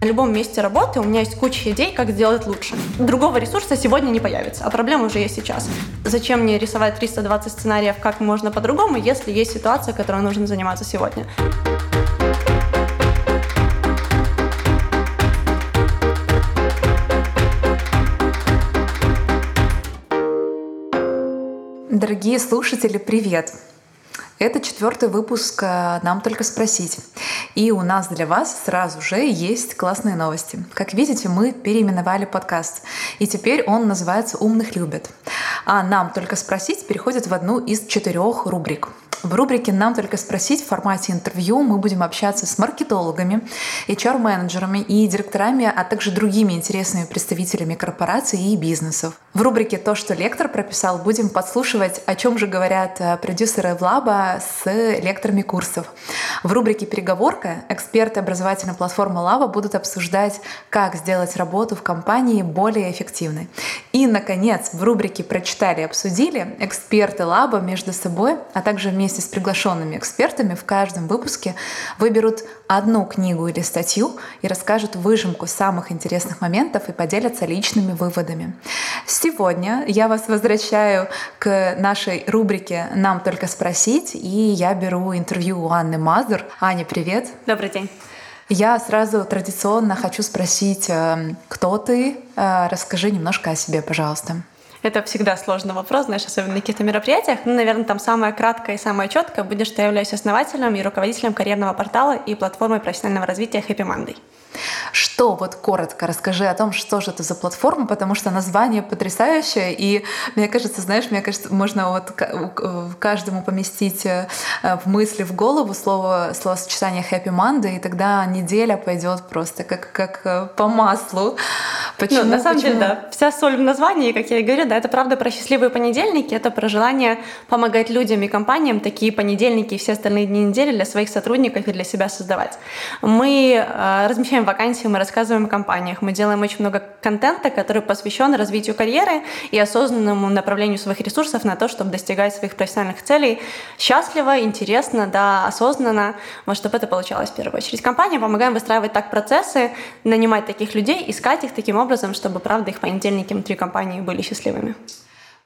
На любом месте работы у меня есть куча идей, как сделать лучше. Другого ресурса сегодня не появится, а проблема уже есть сейчас. Зачем мне рисовать 320 сценариев, как можно по-другому, если есть ситуация, которой нужно заниматься сегодня? Дорогие слушатели, привет! Это 4-й выпуск «Нам только спросить». И у нас для вас сразу же есть классные новости. Как видите, мы переименовали подкаст. И теперь он называется «Умных любят». А «Нам только спросить» переходит в одну из 4 рубрик. В рубрике «Нам только спросить» в формате интервью мы будем общаться с маркетологами, HR-менеджерами и директорами, а также другими интересными представителями корпораций и бизнесов. В рубрике «То, что лектор прописал» будем подслушивать, о чем же говорят продюсеры Лаба с лекторами курсов. В рубрике «Переговорка» эксперты образовательной платформы Лаба будут обсуждать, как сделать работу в компании более эффективной. И, наконец, в рубрике «Прочитали и обсудили» эксперты Лаба между собой, а также вместе с приглашенными экспертами в каждом выпуске выберут одну книгу или статью и расскажут выжимку самых интересных моментов и поделятся личными выводами. Сегодня я вас возвращаю к нашей рубрике «Нам только спросить», и я беру интервью у Анны Мазур. Аня, привет! Добрый день! Я сразу традиционно хочу спросить, кто ты? Расскажи немножко о себе, пожалуйста. Это всегда сложный вопрос, знаешь, особенно на каких-то мероприятиях. Ну, наверное, там самое краткое и самое четкое будет, что я являюсь основателем и руководителем карьерного портала и платформы профессионального развития Happy Monday. Что, вот коротко расскажи о том, что же это за платформа, потому что название потрясающее, и мне кажется, можно вот каждому поместить в мысли, в голову словосочетание Happy Monday, и тогда неделя пойдет просто как по маслу. Почему? Ну, на самом деле, да, вся соль в названии, как я и говорю, да, это правда про счастливые понедельники, это про желание помогать людям и компаниям такие понедельники и все остальные дни недели для своих сотрудников и для себя создавать. Мы размещаем вакансии, мы рассказываем о компаниях, мы делаем очень много контента, который посвящен развитию карьеры и осознанному направлению своих ресурсов на то, чтобы достигать своих профессиональных целей счастливо, интересно, да, осознанно, вот чтобы это получалось в первую очередь. Компаниям помогаем выстраивать так процессы, нанимать таких людей, искать их таким образом, чтобы, правда, их понедельники внутри компании были счастливыми.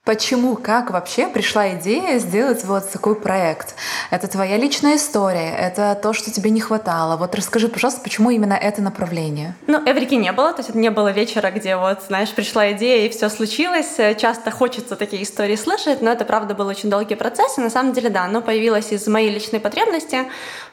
Почему, как вообще пришла идея сделать вот такой проект? Это твоя личная история, это то, что тебе не хватало. Вот расскажи, пожалуйста, почему именно это направление? Ну, эврики не было, то есть это не было вечера, где вот, знаешь, пришла идея и все случилось. Часто хочется такие истории слышать, но это, правда, был очень долгий процесс. И на самом деле, да, оно появилось из моей личной потребности.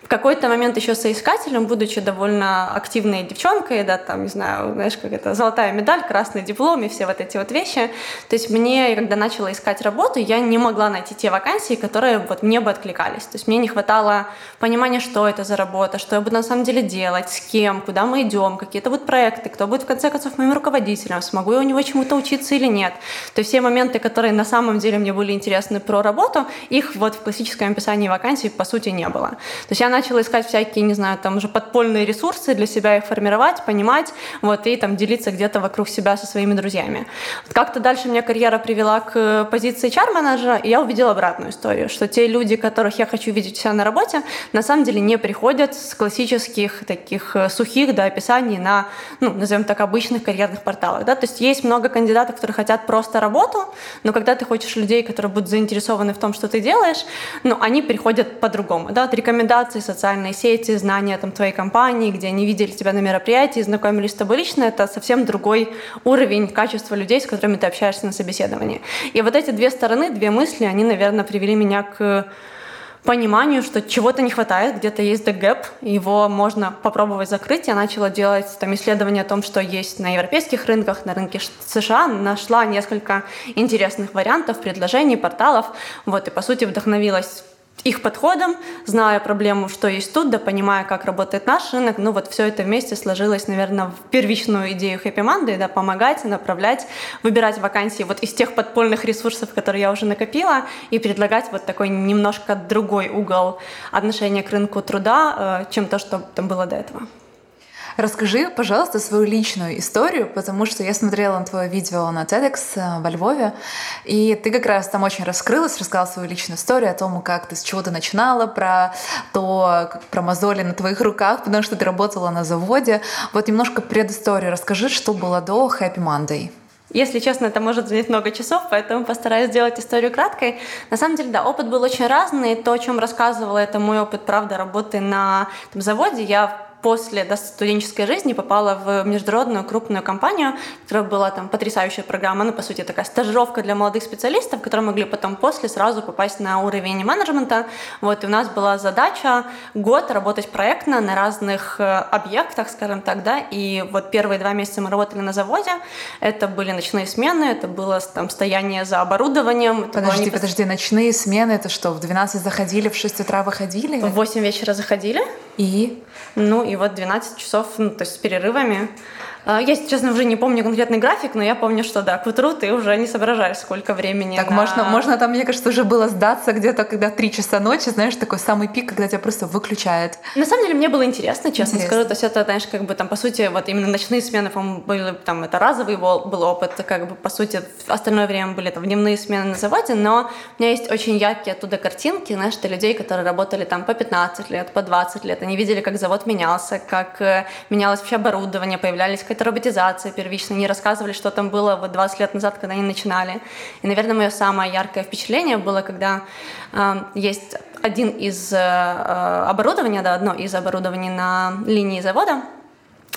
В какой-то момент еще соискателем, будучи довольно активной девчонкой, да, там, не знаю, знаешь, как это, золотая медаль, красный диплом и все вот эти вот вещи. То есть мне, когда начала искать работу, я не могла найти те вакансии, которые вот мне бы откликались. То есть мне не хватало понимания, что это за работа, что я буду на самом деле делать, с кем, куда мы идем, какие-то будут проекты, кто будет в конце концов моим руководителем, смогу я у него чему-то учиться или нет. То есть все моменты, которые на самом деле мне были интересны про работу, их вот в классическом описании вакансий по сути не было. То есть я начала искать всякие, не знаю, там уже подпольные ресурсы, для себя их формировать, понимать, вот, и там делиться где-то вокруг себя со своими друзьями. Вот как-то дальше меня карьера привела к позиции HR-менеджера, и я увидела обратную историю, что те люди, которых я хочу видеть у себя на работе, на самом деле не приходят с классических таких сухих, да, описаний на, ну, назовем так, обычных карьерных порталах, да, то есть есть много кандидатов, которые хотят просто работу, но когда ты хочешь людей, которые будут заинтересованы в том, что ты делаешь, ну, они приходят по-другому, да, от рекомендаций, социальные сети, знания там твоей компании, где они видели тебя на мероприятии, знакомились с тобой лично, это совсем другой уровень качества людей, с которыми ты общаешься на собеседовании. И вот эти две стороны, две мысли, они, наверное, привели меня к пониманию, что чего-то не хватает, где-то есть the gap, его можно попробовать закрыть. Я начала делать там исследования о том, что есть на европейских рынках, на рынке США, нашла несколько интересных вариантов, предложений, порталов, вот, и, по сути, вдохновилась их подходом, зная проблему, что есть тут, да, понимая, как работает наш рынок, ну вот все это вместе сложилось, наверное, в первичную идею Happy Monday, да, помогать, направлять, выбирать вакансии вот из тех подпольных ресурсов, которые я уже накопила, и предлагать вот такой немножко другой угол отношения к рынку труда, чем то, что там было до этого. Расскажи, пожалуйста, свою личную историю, потому что я смотрела твое видео на TEDx во Львове, и ты как раз там очень раскрылась, рассказала свою личную историю о том, как ты, с чего ты начинала, про мозоли на твоих руках, потому что ты работала на заводе. Вот немножко предыстории расскажи, что было до Happy Monday. Если честно, это может занять много часов, поэтому постараюсь сделать историю краткой. На самом деле, да, опыт был очень разный. То, о чем рассказывала, это мой опыт, правда, работы на этом заводе. Я после студенческой жизни попала в международную крупную компанию, в которой была там потрясающая программа, ну, по сути, такая стажировка для молодых специалистов, которые могли потом после сразу попасть на уровень менеджмента. Вот, и у нас была задача год работать проектно на разных объектах, скажем так, да, и вот первые 2 месяца мы работали на заводе, это были ночные смены, это было там стояние за оборудованием. Подожди, ночные смены, это что, в 12 заходили, в 6 утра выходили? В 8 вечера заходили. И вот 12 часов, то есть с перерывами. Я, если честно, уже не помню конкретный график, но я помню, что да, к утру ты уже не соображаешь, сколько времени. Так можно там, мне кажется, уже было сдаться где-то, когда 3 часа ночи, знаешь, такой самый пик, когда тебя просто выключает. На самом деле мне было интересно, честно скажу. То есть это, знаешь, как бы там, по сути, вот именно ночные смены, по-моему, были там, это разовый был опыт, как бы, по сути, в остальное время были там дневные смены на заводе, но у меня есть очень яркие оттуда картинки, знаешь, что людей, которые работали там по 15 лет, по 20 лет, они видели, как завод менялся, как менялось вообще оборудование, появлялись какая-то роботизация первичная, они рассказывали, что там было вот 20 лет назад, когда они начинали. И, наверное, мое самое яркое впечатление было, когда есть один из оборудований, да, одно из оборудований на линии завода,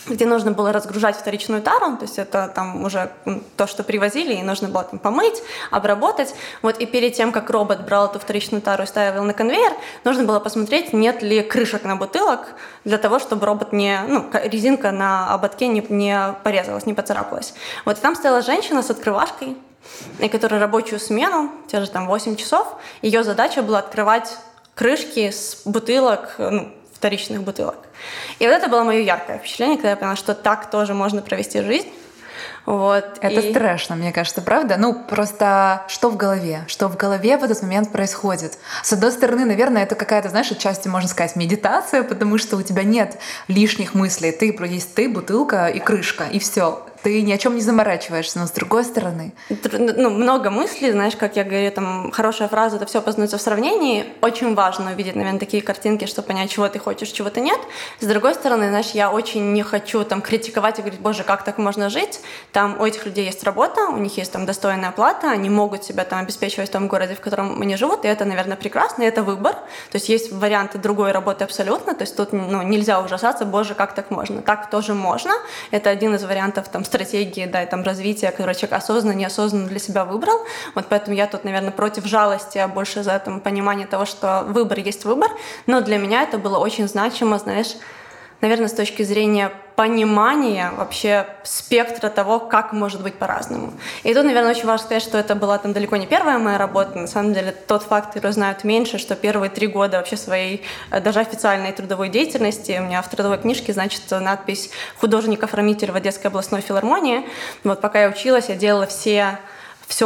где нужно было разгружать вторичную тару, то есть это там уже то, что привозили, и нужно было там помыть, обработать. Вот, и перед тем, как робот брал эту вторичную тару и ставил на конвейер, нужно было посмотреть, нет ли крышек на бутылок, для того, чтобы робот резинка на ободке не порезалась, не поцарапалась. Вот, и там стояла женщина с открывашкой, и которая рабочую смену, те же там 8 часов, ее задача была открывать крышки с бутылок, вторичных бутылок. И вот это было мое яркое впечатление, когда я поняла, что так тоже можно провести жизнь. Вот, страшно, мне кажется, правда? Просто что в голове в этот момент происходит? С одной стороны, наверное, это какая-то, знаешь, отчасти, можно сказать, медитация, потому что у тебя нет лишних мыслей. Есть ты, бутылка и крышка, и все. Ты ни о чем не заморачиваешься, но с другой стороны... много мыслей, знаешь, как я говорю, там хорошая фраза, это все познается в сравнении. Очень важно увидеть, наверное, такие картинки, чтобы понять, чего ты хочешь, чего ты нет. С другой стороны, знаешь, я очень не хочу там критиковать и говорить, боже, как так можно жить? Там у этих людей есть работа, у них есть там достойная плата, они могут себя там обеспечивать в том городе, в котором они живут, и это, наверное, прекрасно, и это выбор. То есть есть варианты другой работы абсолютно, то есть тут нельзя ужасаться, боже, как так можно? Так тоже можно. Это один из вариантов там стратегии, да, и там развития, которые человек осознанно, неосознанно для себя выбрал. Вот поэтому я тут, наверное, против жалости, а больше за там понимание того, что выбор есть выбор. Но для меня это было очень значимо, знаешь, наверное, с точки зрения понимания вообще спектра того, как может быть по-разному. И тут, наверное, очень важно сказать, что это была там далеко не первая моя работа. На самом деле, тот факт, который знают меньше, что первые 3 года вообще своей даже официальной трудовой деятельности у меня в трудовой книжке значится надпись «Художник-оформитель в Одесской областной филармонии». Вот пока я училась, я делала все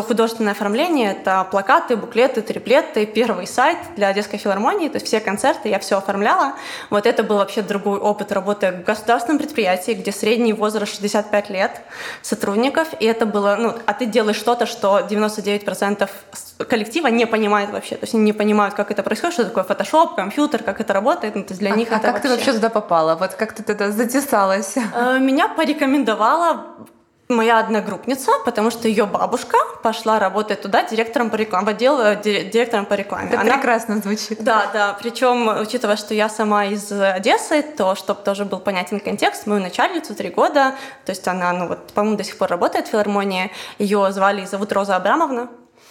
художественное оформление, это плакаты, буклеты, триплеты, первый сайт для Одесской филармонии, то есть все концерты, я все оформляла. Вот это был вообще другой опыт работы в государственном предприятии, где средний возраст 65 лет сотрудников, и это было, а ты делаешь что-то, что 99% коллектива не понимает вообще, то есть они не понимают, как это происходит, что такое Photoshop, компьютер, как это работает, то есть для них это вообще... А как ты вообще туда попала? Вот как ты тогда затесалась? Меня порекомендовала моя одногруппница, потому что ее бабушка пошла работать туда директором по рекламе, в отдел директором по рекламе. Это прекрасно звучит. Да. Причем, учитывая, что я сама из Одессы, то, чтобы тоже был понятен контекст, мою начальницу 3 года, то есть она, по-моему, до сих пор работает в филармонии, ее звали и зовут Роза Абрамовна.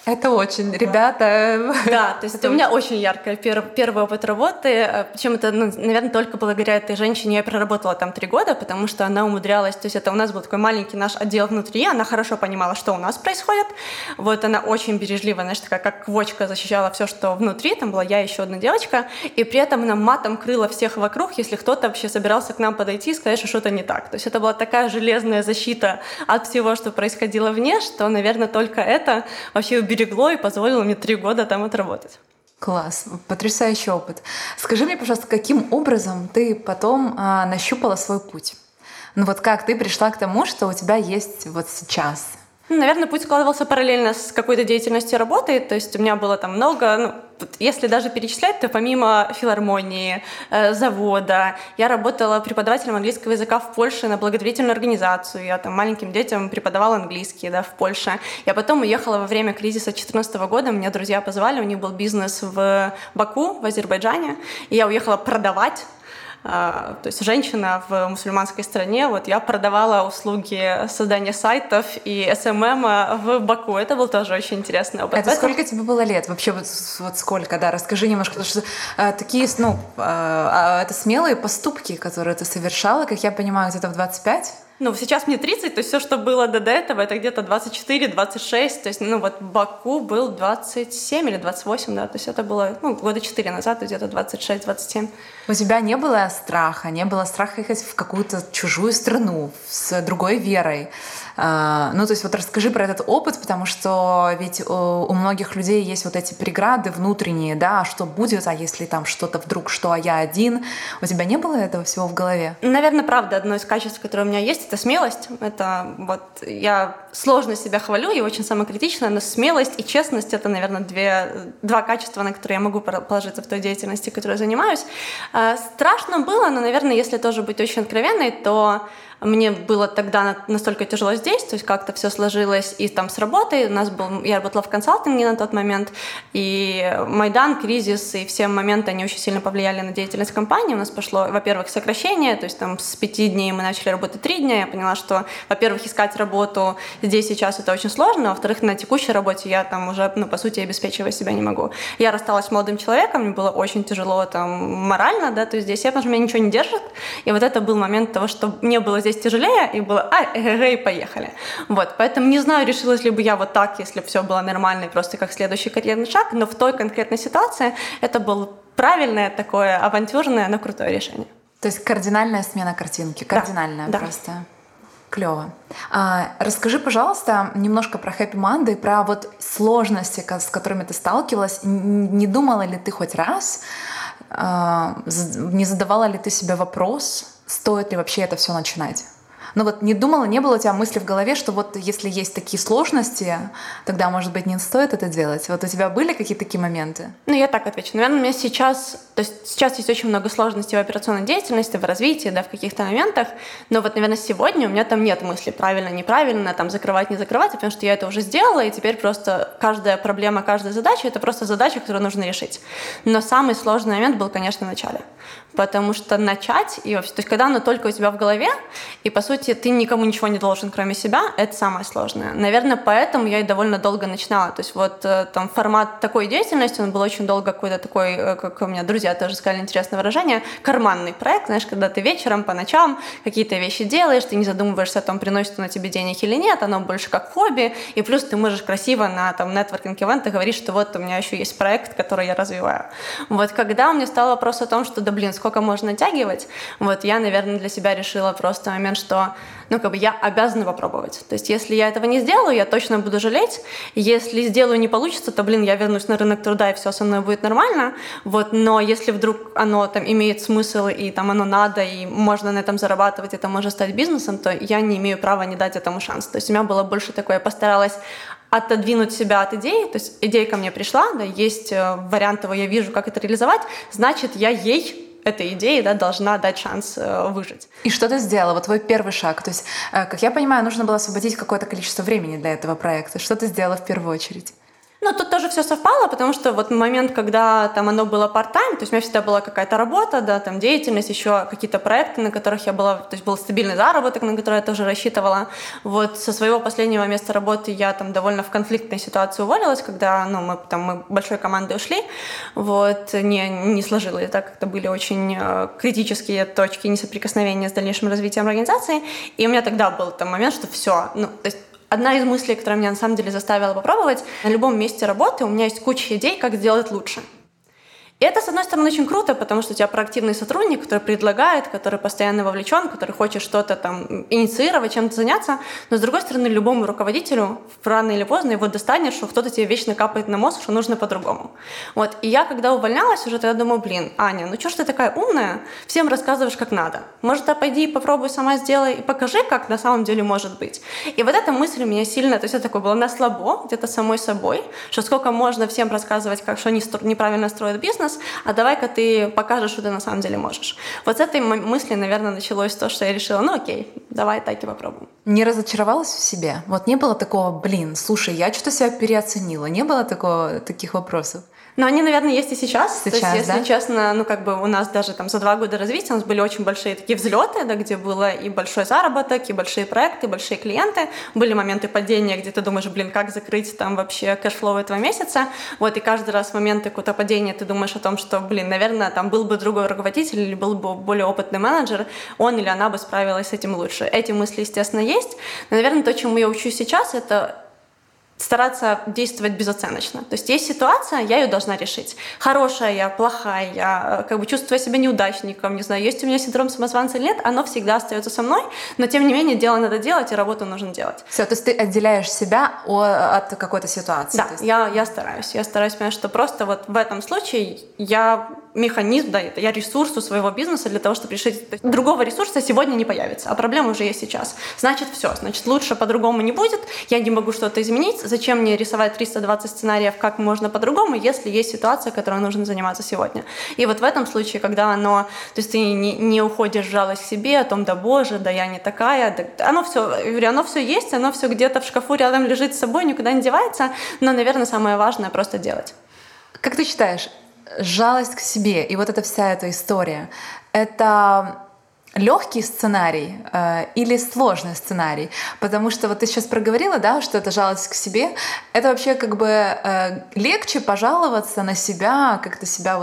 Это очень, ребята... Да, то есть у меня очень яркий первый опыт работы, причем это, наверное, только благодаря этой женщине я проработала там 3 года, потому что она умудрялась, то есть это у нас был такой маленький наш отдел внутри, она хорошо понимала, что у нас происходит, вот она очень бережливо, знаешь, такая как квочка защищала все, что внутри, там была я и еще одна девочка, и при этом она матом крыла всех вокруг, если кто-то вообще собирался к нам подойти и сказать, что что-то не так, то есть это была такая железная защита от всего, что происходило вне, что, наверное, только это вообще берегло и позволило мне 3 года там отработать. Класс, потрясающий опыт. Скажи мне, пожалуйста, каким образом ты потом нащупала свой путь? Ну вот как ты пришла к тому, что у тебя есть вот сейчас? Наверное, путь складывался параллельно с какой-то деятельностью работы, то есть у меня было там много, если даже перечислять, то помимо филармонии, завода, я работала преподавателем английского языка в Польше на благотворительную организацию, я там маленьким детям преподавала английский, да, в Польше. Я потом уехала во время кризиса 2014 года, меня друзья позвали, у них был бизнес в Баку, в Азербайджане, и я уехала продавать. То есть женщина в мусульманской стране, вот я продавала услуги создания сайтов и СММа в Баку. Это был тоже очень интересный опыт. Это сколько тебе было лет? Вообще вот сколько, да? Расскажи немножко, потому что такие, это смелые поступки, которые ты совершала, как я понимаю, где-то в 25? Ну, сейчас мне 30, то есть все, что было до этого, это где-то 24-26, то есть, Баку был 27 или 28, да, то есть это было, года 4 назад, где-то 26-27. У тебя не было страха ехать в какую-то чужую страну с другой верой? Ну, то есть вот расскажи про этот опыт, потому что ведь у многих людей есть вот эти преграды внутренние, да, что будет, а если там что-то вдруг, что, а я один? У тебя не было этого всего в голове? Наверное, правда, одно из качеств, которое у меня есть, это смелость. Это вот я сложно себя хвалю и очень самокритична, но смелость и честность — это, наверное, два качества, на которые я могу положиться в той деятельности, которой я занимаюсь. Страшно было, но, наверное, если тоже быть очень откровенной, то мне было тогда настолько тяжело здесь, то есть как-то все сложилось и там с работой. Я работала в консалтинге на тот момент, и Майдан, кризис и все моменты, они очень сильно повлияли на деятельность компании. У нас пошло, во-первых, сокращение, то есть там с 5 дней мы начали работать 3 дня. Я поняла, что, во-первых, искать работу здесь сейчас это очень сложно, во-вторых, на текущей работе я там уже, по сути, обеспечивая себя не могу. Я рассталась с молодым человеком, мне было очень тяжело там морально, да, то есть здесь, потому что меня ничего не держит, и вот это был момент того, что мне было здесь тяжелее, и было и поехали. Вот, поэтому не знаю, решилась ли бы я вот так, если бы все было нормально, просто как следующий карьерный шаг, но в той конкретной ситуации это было правильное такое авантюрное, но крутое решение. То есть кардинальная смена картинки, кардинальная, да, просто. Да. Клево. Расскажи, пожалуйста, немножко про Happy Monday, про вот сложности, с которыми ты сталкивалась. Не думала ли ты хоть раз, не задавала ли ты себе вопрос, стоит ли вообще это все начинать? Ну вот не думала, не было у тебя мысли в голове, что вот если есть такие сложности, тогда, может быть, не стоит это делать? Вот у тебя были какие-то такие моменты? Я так отвечу. Наверное, у меня сейчас есть очень много сложностей в операционной деятельности, в развитии, да, в каких-то моментах, но вот, наверное, сегодня у меня там нет мысли правильно, неправильно, там закрывать, не закрывать, потому что я это уже сделала, и теперь просто каждая проблема, каждая задача — это просто задача, которую нужно решить. Но самый сложный момент был, конечно, в начале. Потому что начать, и вообще, то есть когда оно только у тебя в голове, и, по сути, ты никому ничего не должен, кроме себя, это самое сложное. Наверное, поэтому я и довольно долго начинала. То есть вот там формат такой деятельности, он был очень долго какой-то такой, как у меня друзья тоже сказали интересное выражение, карманный проект, знаешь, когда ты вечером, по ночам какие-то вещи делаешь, ты не задумываешься о том, приносит оно тебе денег или нет, оно больше как хобби, и плюс ты можешь красиво на там нетворкинг-ивентах говорить, что вот у меня еще есть проект, который я развиваю. Вот когда у меня стал вопрос о том, что, да блин, сколько можно оттягивать, вот я, наверное, для себя решила просто момент, что я обязана попробовать. То есть если я этого не сделаю, я точно буду жалеть. Если сделаю, не получится, то, я вернусь на рынок труда, и все со мной будет нормально. Вот, но если вдруг оно там имеет смысл, и там оно надо, и можно на этом зарабатывать, это может стать бизнесом, то я не имею права не дать этому шанс. То есть у меня было больше такое, я постаралась отодвинуть себя от идеи, то есть идея ко мне пришла, да, есть вариант того, я вижу, как это реализовать, значит, я ей этой идеи, да, должна дать шанс выжить. И что ты сделала? Вот твой первый шаг. То есть, как я понимаю, нужно было освободить какое-то количество времени для этого проекта. Что ты сделала в первую очередь? Тут тоже все совпало, потому что вот момент, когда там оно было part-time, то есть у меня всегда была какая-то работа, да, там деятельность, еще какие-то проекты, на которых я была, то есть был стабильный заработок, на который я тоже рассчитывала. Вот со своего последнего места работы я там довольно в конфликтной ситуации уволилась, когда, мы большой командой ушли, вот, не сложилось, так как-то были очень критические точки несоприкосновения с дальнейшим развитием организации, и у меня тогда был там момент, что все, то есть одна из мыслей, которая меня на самом деле заставила попробовать, на любом месте работы у меня есть куча идей, как сделать лучше. И это, с одной стороны, очень круто, потому что у тебя проактивный сотрудник, который предлагает, который постоянно вовлечен, который хочет что-то там инициировать, чем-то заняться. Но, с другой стороны, любому руководителю рано или поздно его достанет, что кто-то тебе вечно капает на мозг, что нужно по-другому. Вот. И я, когда увольнялась уже, тогда думаю, Аня, ну чё ж ты такая умная, всем рассказываешь, как надо. Может, а пойди и попробуй сама сделай и покажи, как на самом деле может быть. И вот эта мысль у меня сильно, то есть я такой была на слабо, где-то самой собой, что сколько можно всем рассказывать, как что они неправильно строят бизнес, а давай-ка ты покажешь, что ты на самом деле можешь. Вот с этой мысли, наверное, началось то, что я решила, ну окей, давай так и попробуем. Не разочаровалась в себе? Вот не было такого, слушай, я что-то себя переоценила, не было такого, таких вопросов? Но они, наверное, есть и сейчас. То есть, да? Если честно, ну как бы у нас даже там за 2 года развития у нас были очень большие такие взлеты, да, где было и большой заработок, и большие проекты, и большие клиенты. Были моменты падения, где ты думаешь, как закрыть там вообще кэшфлоу этого месяца. Вот, и каждый раз в моменты какого-то падения ты думаешь о том, что, наверное, там был бы другой руководитель или был бы более опытный менеджер, он или она бы справилась с этим лучше. Эти мысли, естественно, есть. Но, наверное, то, чему я учусь сейчас, это стараться действовать безоценочно. То есть есть ситуация, я ее должна решить. Хорошая я, плохая я, чувствую себя неудачником, не знаю, есть у меня синдром самозванца или нет, оно всегда остается со мной, но тем не менее дело надо делать и работу нужно делать. Все, то есть ты отделяешь себя от какой-то ситуации? Да, я стараюсь понимать, что просто вот в этом случае я механизм, да, я ресурс у своего бизнеса для того, чтобы решить. Другого ресурса сегодня не появится, а проблема уже есть сейчас. Значит, все, значит, лучше по-другому не будет, я не могу что-то изменить, зачем мне рисовать 320 сценариев, как можно по-другому, если есть ситуация, которой нужно заниматься сегодня. И вот в этом случае, когда оно, то есть ты не уходишь в жалость к себе, о том, да боже, да я не такая, да, оно все есть, оно все где-то в шкафу рядом лежит с собой, никуда не девается, но, наверное, самое важное просто делать. Как ты считаешь, жалость к себе и вот эта вся эта история — это легкий сценарий или сложный сценарий? Потому что вот ты сейчас проговорила, да, что это жалость к себе. Это вообще легче пожаловаться на себя, как-то себя,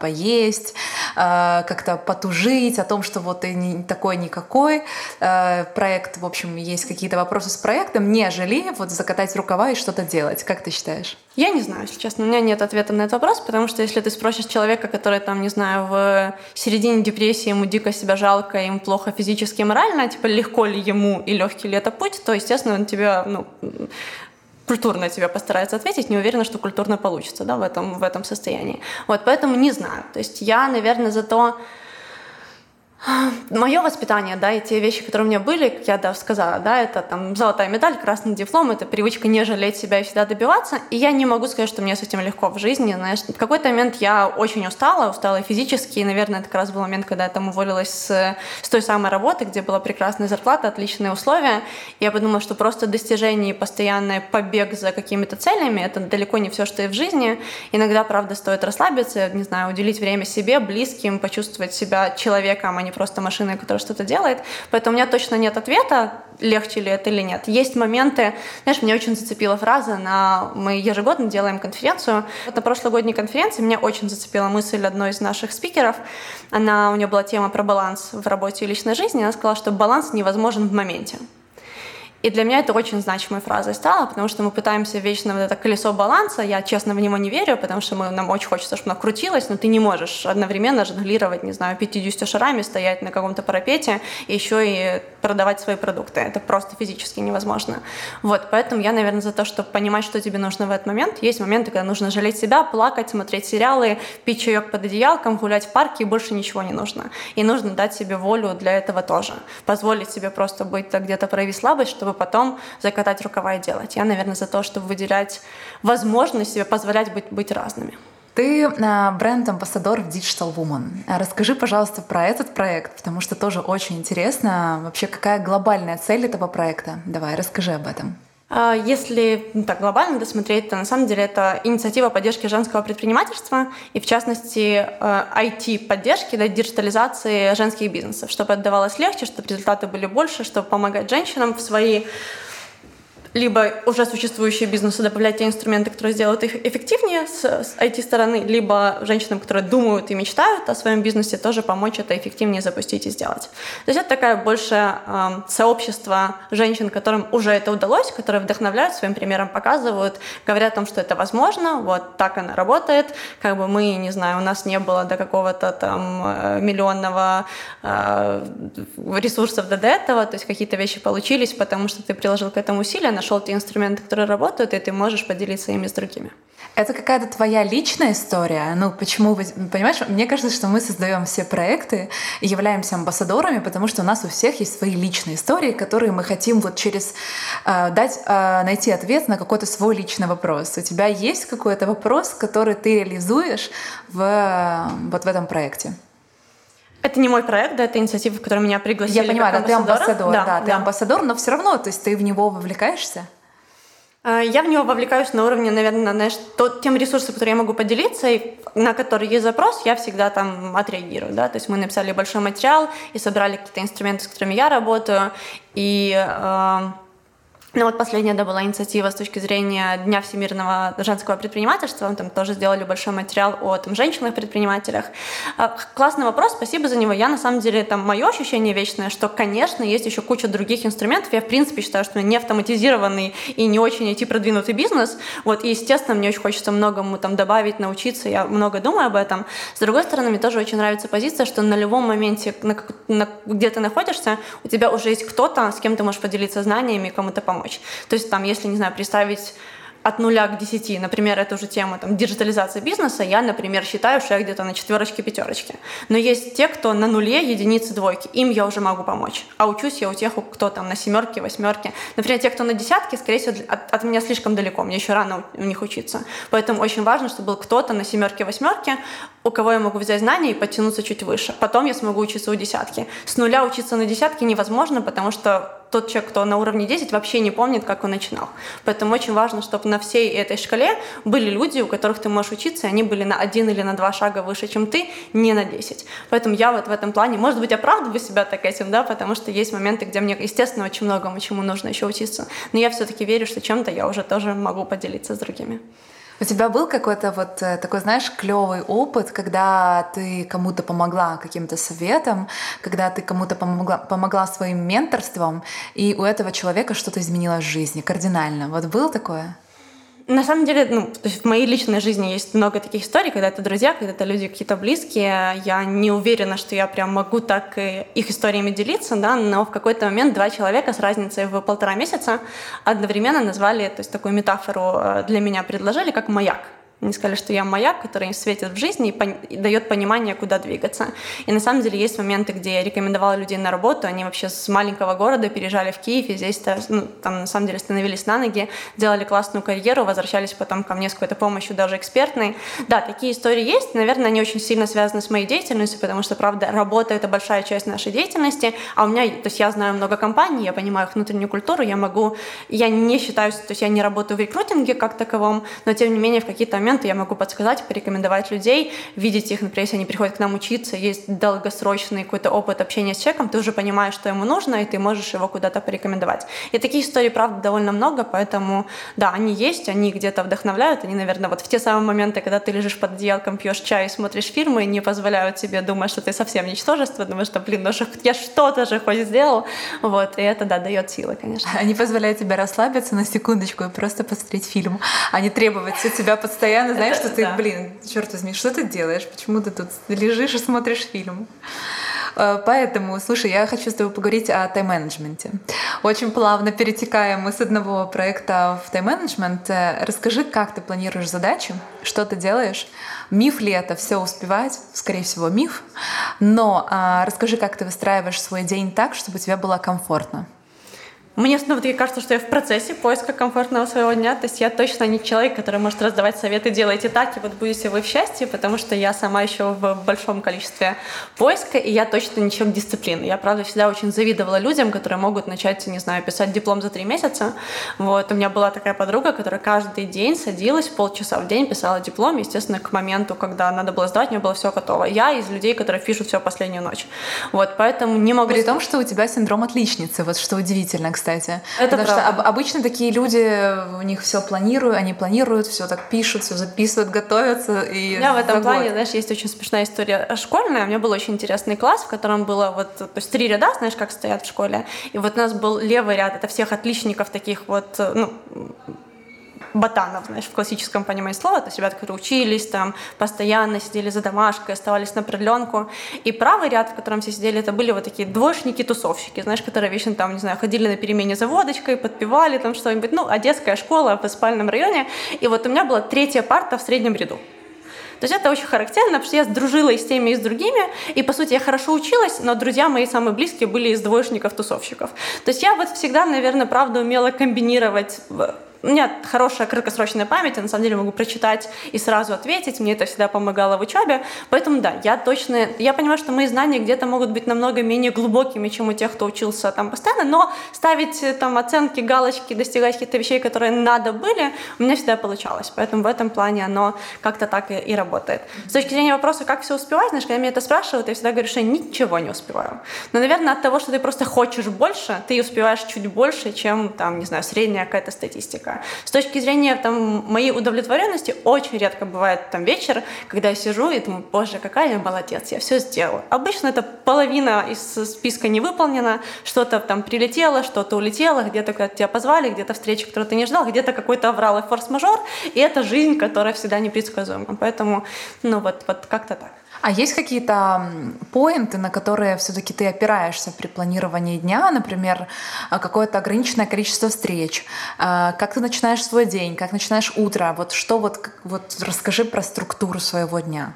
поесть, как-то потужить о том, что вот ты не такой-никакой. Проект, в общем, есть какие-то вопросы с проектом, нежели вот закатать рукава и что-то делать. Как ты считаешь? Я не знаю, если честно, у меня нет ответа на этот вопрос, потому что если ты спросишь человека, который, в середине депрессии, ему дико себя жалко, им плохо физически и морально, легко ли ему и легкий ли это путь, то, естественно, он тебя, культурно тебе постарается ответить, не уверена, что культурно получится, да, в этом состоянии. Вот, поэтому не знаю. То есть я, наверное, зато мое воспитание, да, и те вещи, которые у меня были, как я сказала, да, это золотая медаль, красный диплом, это привычка не жалеть себя и всегда добиваться, и я не могу сказать, что мне с этим легко в жизни, в какой-то момент я очень устала физически, и, наверное, это как раз был момент, когда я уволилась с той самой работы, где была прекрасная зарплата, отличные условия, и я подумала, что просто достижение и постоянный побег за какими-то целями, это далеко не все, что и в жизни, иногда, правда, стоит расслабиться, уделить время себе, близким, почувствовать себя человеком, а не просто машина, которая что-то делает. Поэтому у меня точно нет ответа, легче ли это или нет. Есть моменты, меня очень зацепила фраза, мы ежегодно делаем конференцию. Вот на прошлогодней конференции меня очень зацепила мысль одной из наших спикеров. У нее была тема про баланс в работе и личной жизни. Она сказала, что баланс невозможен в моменте. И для меня это очень значимой фразой стало, потому что мы пытаемся вечно это колесо баланса, я честно в него не верю, потому что нам очень хочется, чтобы оно крутилось, но ты не можешь одновременно жонглировать, 50 шарами, стоять на каком-то парапете и еще и продавать свои продукты. Это просто физически невозможно. Вот, поэтому я, наверное, за то, чтобы понимать, что тебе нужно в этот момент. Есть моменты, когда нужно жалеть себя, плакать, смотреть сериалы, пить чаек под одеялком, гулять в парке, и больше ничего не нужно. И нужно дать себе волю для этого тоже. Позволить себе просто быть где-то проявить слабость, чтобы потом закатать рукава и делать. Я, наверное, за то, чтобы выделять возможность себе позволять быть разными. Ты бренд-амбассадор в Digital Woman. Расскажи, пожалуйста, про этот проект, потому что тоже очень интересно. Вообще, какая глобальная цель этого проекта? Давай, расскажи об этом. Если так глобально досмотреть, то на самом деле это инициатива поддержки женского предпринимательства и, в частности, IT-поддержки, да, диджитализации женских бизнесов, чтобы это давалось легче, чтобы результаты были больше, чтобы помогать женщинам в свои либо уже существующие бизнесы добавлять те инструменты, которые сделают их эффективнее с IT-стороны, либо женщинам, которые думают и мечтают о своем бизнесе, тоже помочь это эффективнее запустить и сделать. То есть это такое больше сообщество женщин, которым уже это удалось, которые вдохновляют, своим примером показывают, говорят о том, что это возможно, вот так оно работает, как бы мы, не знаю, у нас не было до какого-то там миллионного ресурсов до этого, то есть какие-то вещи получились, потому что ты приложил к этому усилия, нашел те инструменты, которые работают, и ты можешь поделиться ими с другими. Это какая-то твоя личная история? Ну, почему, понимаешь, мне кажется, что мы создаем все проекты и являемся амбассадорами, потому что у нас у всех есть свои личные истории, которые мы хотим вот через найти ответ на какой-то свой личный вопрос. У тебя есть какой-то вопрос, который ты реализуешь вот в этом проекте? Это не мой проект, да, это инициатива, в которую меня пригласили. Я понимаю, да, ты амбассадор, да, ты амбассадор, но все равно, то есть ты в него вовлекаешься? Я в него вовлекаюсь на уровне, наверное, знаешь, тем ресурсом, который я могу поделиться, и на который есть запрос, я всегда там отреагирую, да, то есть мы написали большой материал и собрали какие-то инструменты, с которыми я работаю, и... Ну вот последняя, да, была инициатива с точки зрения Дня всемирного женского предпринимательства. Там тоже сделали большой материал о там, женщинах-предпринимателях. Классный вопрос, спасибо за него. Я, на самом деле, там мое ощущение вечное, что, конечно, есть еще куча других инструментов. Я, в принципе, считаю, что у меня не автоматизированный и не очень IT-продвинутый бизнес. Вот, и, естественно, мне очень хочется многому там добавить, научиться. Я много думаю об этом. С другой стороны, мне тоже очень нравится позиция, что на любом моменте, где ты находишься, у тебя уже есть кто-то, с кем ты можешь поделиться знаниями, кому-то помочь. То есть, там, если, не знаю, представить от 0 к 10, например, эту же тему там, диджитализации бизнеса, я, например, считаю, что я где-то на 4-5. Но есть те, кто на 0, 1, 2, им я уже могу помочь. А учусь я у тех, кто там на 7, 8. Например, те, кто на 10, скорее всего, от меня слишком далеко, мне еще рано у них учиться. Поэтому очень важно, чтобы был кто-то на 7, 8, у кого я могу взять знания и подтянуться чуть выше. Потом я смогу учиться у 10. С 0 учиться на 10 невозможно, потому что тот человек, кто на уровне 10, вообще не помнит, как он начинал. Поэтому очень важно, чтобы на всей этой шкале были люди, у которых ты можешь учиться, и они были на 1 или на 2 шага выше, чем ты, не на 10. Поэтому я вот в этом плане, может быть, оправдываю себя так этим, да, потому что есть моменты, где мне, естественно, очень многому чему нужно еще учиться, но я все-таки верю, что чем-то я уже тоже могу поделиться с другими. У тебя был какой-то вот такой, знаешь, клевый опыт, когда ты кому-то помогла каким-то советом, когда ты кому-то помогла своим менторством, и у этого человека что-то изменилось в жизни кардинально? Вот было такое? На самом деле, ну, то есть в моей личной жизни есть много таких историй, когда это друзья, когда это люди какие-то близкие. Я не уверена, что я прям могу так их историями делиться, да, но в какой-то момент 2 человека с разницей в 1,5 месяца одновременно назвали, то есть такую метафору для меня предложили, как маяк. Они сказали, что я маяк, который им светит в жизни и дает понимание, куда двигаться. И на самом деле есть моменты, где я рекомендовала людей на работу, они вообще с маленького города переезжали в Киев, и здесь ну, там, на самом деле становились на ноги, делали классную карьеру, возвращались потом ко мне с какой-то помощью, даже экспертной. Да, такие истории есть, наверное, они очень сильно связаны с моей деятельностью, потому что, правда, работа — это большая часть нашей деятельности, а у меня, то есть я знаю много компаний, я понимаю их внутреннюю культуру, я не считаюсь, то есть я не работаю в рекрутинге как таковом, но тем не менее в какие-то моменты я могу подсказать, порекомендовать людей, видеть их, например, если они приходят к нам учиться, есть долгосрочный какой-то опыт общения с человеком, ты уже понимаешь, что ему нужно, и ты можешь его куда-то порекомендовать. И таких историй, правда, довольно много, поэтому, да, они есть, они где-то вдохновляют, они, наверное, вот в те самые моменты, когда ты лежишь под одеялком, пьешь чай и смотришь фильмы, не позволяют тебе думать, что ты совсем ничтожество, думаешь, что, блин, ну я что-то же хоть сделал, вот, и это, да, дает силы, конечно. Они позволяют тебе расслабиться на секундочку и просто посмотреть фильм, а не требовать от тебя постоянно. Знаешь, это, что ты, да. Блин, черт возьми, что ты делаешь? Почему ты тут лежишь и смотришь фильм? Поэтому, слушай, я хочу с тобой поговорить о тайм-менеджменте. Очень плавно перетекаем мы с одного проекта в тайм-менеджмент. Расскажи, как ты планируешь задачи, что ты делаешь. Миф ли это все успевать? Скорее всего, миф. Но расскажи, как ты выстраиваешь свой день так, чтобы тебе было комфортно. Мне снова-таки кажется, что я в процессе поиска комфортного своего дня, то есть я точно не человек, который может раздавать советы, делайте так, и вот будете вы в счастье, потому что я сама еще в большом количестве поиска, и я точно не человек дисциплины. Я, правда, всегда очень завидовала людям, которые могут начать, не знаю, писать диплом за 3 месяца. Вот, у меня была такая подруга, которая каждый день садилась, полчаса в день писала диплом, естественно, к моменту, когда надо было сдавать, у меня было все готово. Я из людей, которые пишут все последнюю ночь. Вот, поэтому не могу... При том, что у тебя синдром отличницы, вот что удивительно, кстати. кстати. Это потому правда. Что обычно такие люди, у них все планируют, они планируют, все так пишут, все записывают, готовятся. И у меня в этом плане, знаешь, есть очень смешная история школьная. У меня был очень интересный класс, в котором было вот, то есть 3 ряда, знаешь, как стоят в школе. И вот у нас был левый ряд, это всех отличников таких вот, ну, ботанов, знаешь, в классическом понимании слова, то есть ребята, которые учились там, постоянно сидели за домашкой, оставались на продленку, и правый ряд, в котором все сидели, это были вот такие двоечники-тусовщики, знаешь, которые вечно там, не знаю, ходили на перемене за водочкой, подпевали там что-нибудь, ну, одесская школа в спальном районе, и вот у меня была 3-я парта в среднем ряду. То есть это очень характерно, потому что я дружила и с теми, и с другими, и, по сути, я хорошо училась, но друзья мои самые близкие были из двоечников-тусовщиков. То есть я вот всегда, наверное, правда умела комбинировать. У меня хорошая краткосрочная память, я на самом деле могу прочитать и сразу ответить, мне это всегда помогало в учебе, поэтому да, я понимаю, что мои знания где-то могут быть намного менее глубокими, чем у тех, кто учился там постоянно, но ставить там оценки, галочки, достигать каких-то вещей, которые надо были, у меня всегда получалось, поэтому в этом плане оно как-то так и работает. С точки зрения вопроса, как все успевать, знаешь, когда меня это спрашивают, я всегда говорю, что я ничего не успеваю, но, наверное, от того, что ты просто хочешь больше, ты успеваешь чуть больше, чем, там, не знаю, средняя какая-то статистика. С точки зрения там, моей удовлетворенности, очень редко бывает там, вечер, когда я сижу и думаю, боже, какая я молодец, я все сделала. Обычно это половина из списка не выполнена, что-то там прилетело, что-то улетело, где-то когда тебя позвали, где-то встреча, которую ты не ждал, где-то какой-то аврал и форс-мажор, и это жизнь, которая всегда непредсказуема. Поэтому, ну вот как-то так. А есть какие-то поинты, на которые все-таки ты опираешься при планировании дня? Например, какое-то ограниченное количество встреч. Как ты начинаешь свой день? Как начинаешь утро? Вот расскажи про структуру своего дня.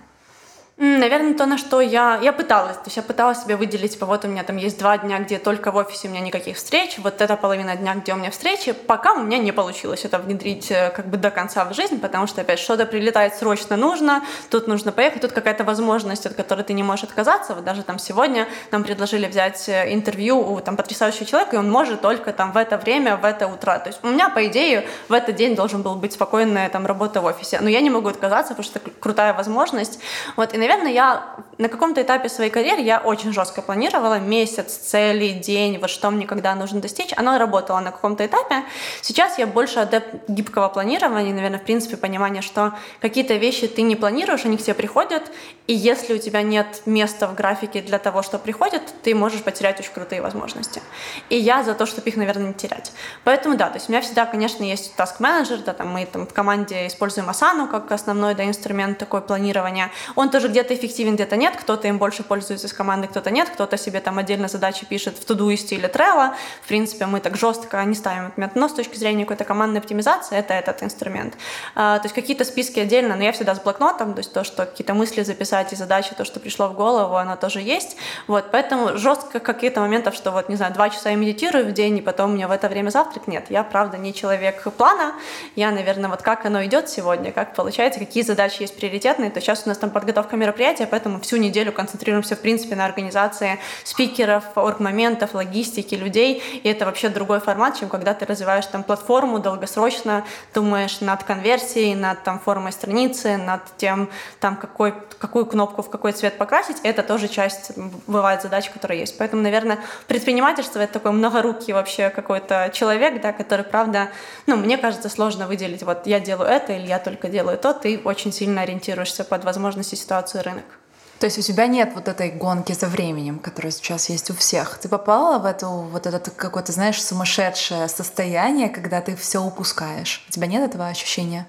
Наверное, то, на что я пыталась. То есть я пыталась себе выделить, типа, вот у меня там есть 2 дня, где только в офисе у меня никаких встреч, вот эта половина дня, где у меня встречи. Пока у меня не получилось это внедрить как бы до конца в жизнь, потому что, опять, что-то прилетает срочно нужно, тут нужно поехать, тут какая-то возможность, от которой ты не можешь отказаться. Вот даже там сегодня нам предложили взять интервью у там потрясающего человека, и он может только там в это время, в это утро. То есть у меня, по идее, в этот день должен был быть спокойная там работа в офисе. Но я не могу отказаться, потому что это крутая возможность. Вот, и наверное, я на каком-то этапе своей карьеры я очень жестко планировала месяц, цели, день, вот что мне когда нужно достичь. Оно работало на каком-то этапе. Сейчас я больше адепт гибкого планирования, наверное, в принципе, понимание, что какие-то вещи ты не планируешь, они к тебе приходят, и если у тебя нет места в графике для того, что приходит, ты можешь потерять очень крутые возможности. И я за то, чтобы их, наверное, не терять. Поэтому да, то есть у меня всегда, конечно, есть таск-менеджер, да, там, мы там в команде используем Asana как основной, да, инструмент такой планирования. Он тоже где-то эффективен, где-то нет, кто-то им больше пользуется из команды, кто-то нет, кто-то себе там отдельно задачи пишет в Todoist или Trello. В принципе, мы так жестко не ставим отметки, но с точки зрения какой-то командной оптимизации это этот инструмент. То есть какие-то списки отдельно, но я всегда с блокнотом, то есть то, что какие-то мысли записать и задачи, то, что пришло в голову, оно тоже есть. Вот, поэтому жестко какие-то моментов, что вот, не знаю, 2 часа я медитирую в день, и потом у меня в это время завтрак, нет. Я, правда, не человек плана. Я, наверное, вот как оно идет сегодня, как получается, какие задачи есть приоритетные. То сейчас у нас там подготовка мероприятия, поэтому всю неделю концентрируемся, в принципе, на организации спикеров, оргмоментов, логистики, людей. И это вообще другой формат, чем когда ты развиваешь там платформу долгосрочно, думаешь над конверсией, над там формой страницы, над тем, там, какую кнопку в какой цвет покрасить. Это тоже часть, бывает, задач, которые есть. Поэтому, наверное, предпринимательство — это такой многорукий вообще какой-то человек, да, который, правда, ну, мне кажется, сложно выделить, вот я делаю это или я только делаю то. Ты очень сильно ориентируешься под возможности, ситуацию, рынок. То есть у тебя нет вот этой гонки за временем, которая сейчас есть у всех. Ты попала в эту, вот это какое-то, знаешь, сумасшедшее состояние, когда ты все упускаешь. У тебя нет этого ощущения?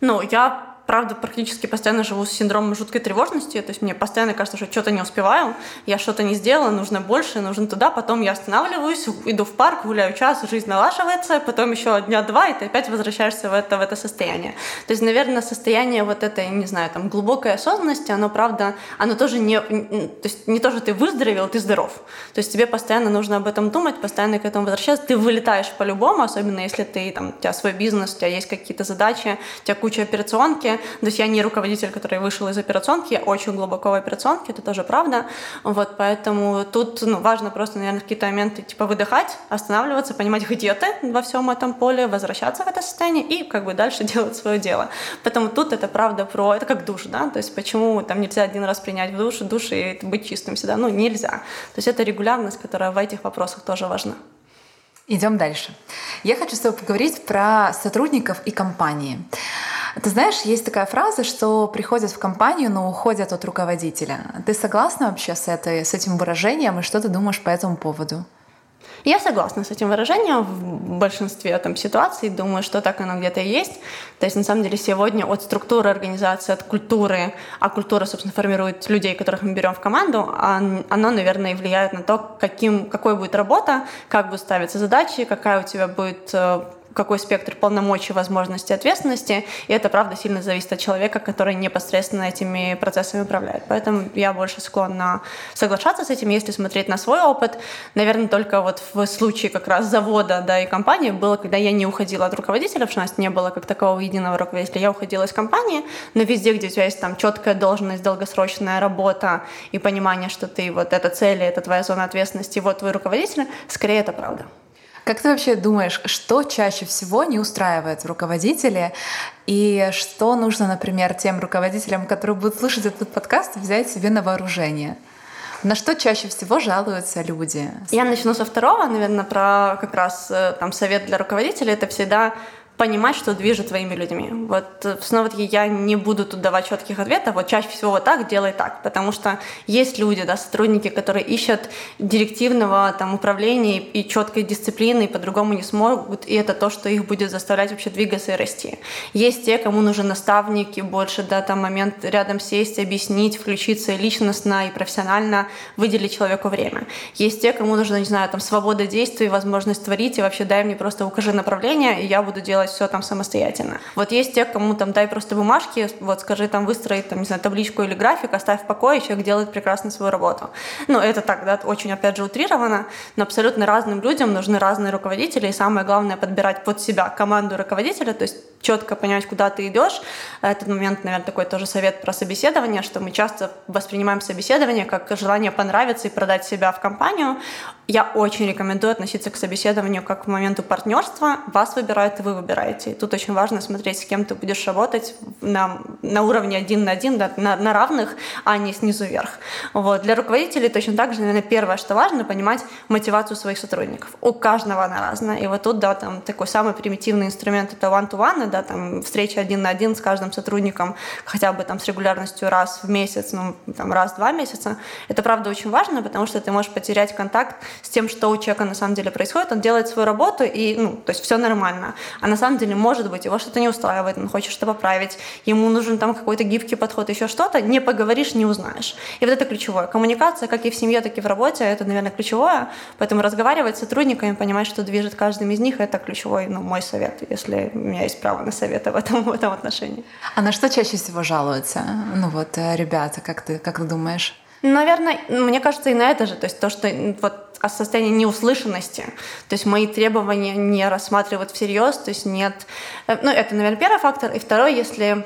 Ну, я, правда, практически постоянно живу с синдромом жуткой тревожности. То есть мне постоянно кажется, что что-то не успеваю, я что-то не сделала, нужно больше, нужно туда. Потом я останавливаюсь, иду в парк, гуляю час, жизнь налаживается, потом еще 1-2, и ты опять возвращаешься в это состояние. То есть, наверное, состояние вот этой, не знаю, там, глубокой осознанности, оно, правда, оно тоже не... То есть не то, что ты выздоровел, ты здоров. То есть тебе постоянно нужно об этом думать, постоянно к этому возвращаться. Ты вылетаешь по-любому, особенно если ты, там, у тебя свой бизнес, у тебя есть какие-то задачи, у тебя куча операционки. То есть я не руководитель, который вышел из операционки, я очень глубоко в операционке, это тоже правда. Вот, поэтому тут важно просто, наверное, в какие-то моменты типа выдыхать, останавливаться, понимать, где ты во всем этом поле, возвращаться в это состояние и как бы дальше делать свое дело. Поэтому тут это правда про... Это как душ, да? То есть почему там нельзя 1 раз принять душ и быть чистым всегда? Ну, нельзя. То есть это регулярность, которая в этих вопросах тоже важна. Идем дальше. Я хочу с тобой поговорить про сотрудников и компании. Ты знаешь, есть такая фраза, что приходят в компанию, но уходят от руководителя. Ты согласна вообще с этим выражением и что ты думаешь по этому поводу? Я согласна с этим выражением в большинстве ситуаций. Думаю, что так оно где-то и есть. То есть, на самом деле, сегодня от структуры организации, от культуры, а культура, собственно, формирует людей, которых мы берем в команду, оно, наверное, и влияет на то, какой будет работа, как будут ставиться задачи, какая у тебя будет... какой спектр полномочий, возможностей, ответственности. И это, правда, сильно зависит от человека, который непосредственно этими процессами управляет. Поэтому я больше склонна соглашаться с этим, если смотреть на свой опыт. Наверное, только вот в случае как раз завода, да, и компании было, когда я не уходила от руководителя, потому что у нас не было как такового единого руководителя. Я уходила из компании, но везде, где у тебя есть четкая должность, долгосрочная работа и понимание, что ты вот эта цель, это твоя зона ответственности, вот твой руководитель, скорее это правда. Как ты вообще думаешь, что чаще всего не устраивает в руководителе и что нужно, например, тем руководителям, которые будут слушать этот подкаст, взять себе на вооружение? На что чаще всего жалуются люди? Я начну со второго, наверное, про как раз совет для руководителя. Это всегда понимать, что движет твоими людьми. Вот снова-таки я не буду тут давать четких ответов, вот чаще всего вот так, делай так, потому что есть люди, да, сотрудники, которые ищут директивного управления и четкой дисциплины, и по-другому не смогут, и это то, что их будет заставлять вообще двигаться и расти. Есть те, кому нужен наставник, и больше, да, момент рядом сесть, объяснить, включиться личностно и профессионально, выделить человеку время. Есть те, кому нужна, не знаю, свобода действий, возможность творить, и вообще дай мне просто укажи направление, и я буду делать все самостоятельно. Вот есть те, кому дай просто бумажки, вот скажи выстрои табличку или график, оставь в покое, и человек делает прекрасно свою работу. Это так, да, очень, опять же, утрировано, но абсолютно разным людям нужны разные руководители, и самое главное подбирать под себя команду руководителя, то есть четко понять, куда ты идешь. Этот момент, наверное, такой тоже совет про собеседование, что мы часто воспринимаем собеседование как желание понравиться и продать себя в компанию. Я очень рекомендую относиться к собеседованию как к моменту партнерства. Вас выбирают, и вы выбираете. И тут очень важно смотреть, с кем ты будешь работать на уровне один на один, да, на равных, а не снизу вверх. Вот. Для руководителей точно так же, наверное, первое, что важно, понимать мотивацию своих сотрудников. У каждого она разная. И вот тут, да, такой самый примитивный инструмент — это one-to-one, да, встреча один на один с каждым сотрудником, хотя бы с регулярностью раз в месяц, раз в 2 месяца. Это, правда, очень важно, потому что ты можешь потерять контакт с тем, что у человека на самом деле происходит. Он делает свою работу, и, то есть все нормально. А на самом деле, может быть, его что-то не устраивает, он хочет что-то поправить, ему нужен какой-то гибкий подход, еще что-то. Не поговоришь, не узнаешь. И вот это ключевое. Коммуникация, как и в семье, так и в работе, это, наверное, ключевое. Поэтому разговаривать с сотрудниками, понимать, что движет каждым из них, это ключевой, мой совет, если у меня есть право на совет в этом отношении. А на что чаще всего жалуются? Ребята, как ты думаешь? Наверное, мне кажется, и на это же. То есть то, что от состояния неуслышанности. То есть мои требования не рассматривают всерьез. То есть нет... это, наверное, первый фактор. И второй, если...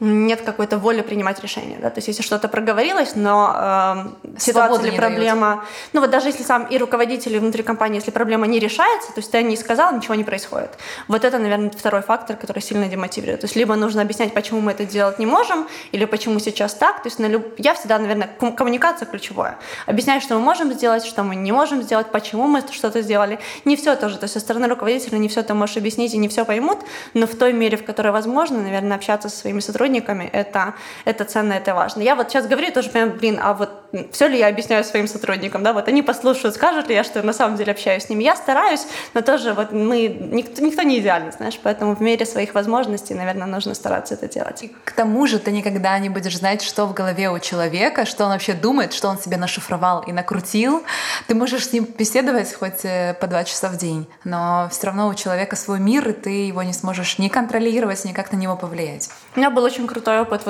нет какой-то воли принимать решение. Да? То есть если что-то проговорилось, но ситуация или проблема... дают. Даже если сам и руководитель, и внутри компании, если проблема не решается, то есть ты не сказал, ничего не происходит. Вот это, наверное, второй фактор, который сильно демотивирует. То есть либо нужно объяснять, почему мы это делать не можем, или почему сейчас так. То есть я всегда, наверное, коммуникация ключевая. Объяснять, что мы можем сделать, что мы не можем сделать, почему мы что-то сделали. Не все тоже. То есть со стороны руководителя не все ты можешь объяснить, и не все поймут, но в той мере, в которой возможно, наверное, общаться со своими сотрудниками, это ценно, это важно. Я сейчас говорю, тоже прям, а все ли я объясняю своим сотрудникам, да, они послушают, скажут ли я, что я на самом деле общаюсь с ними. Я стараюсь, но тоже никто не идеален, знаешь, поэтому в мере своих возможностей, наверное, нужно стараться это делать. И к тому же ты никогда не будешь знать, что в голове у человека, что он вообще думает, что он себе нашифровал и накрутил. Ты можешь с ним беседовать хоть по 2 часа в день, но все равно у человека свой мир, и ты его не сможешь ни контролировать, ни как на него повлиять. У меня был очень крутой опыт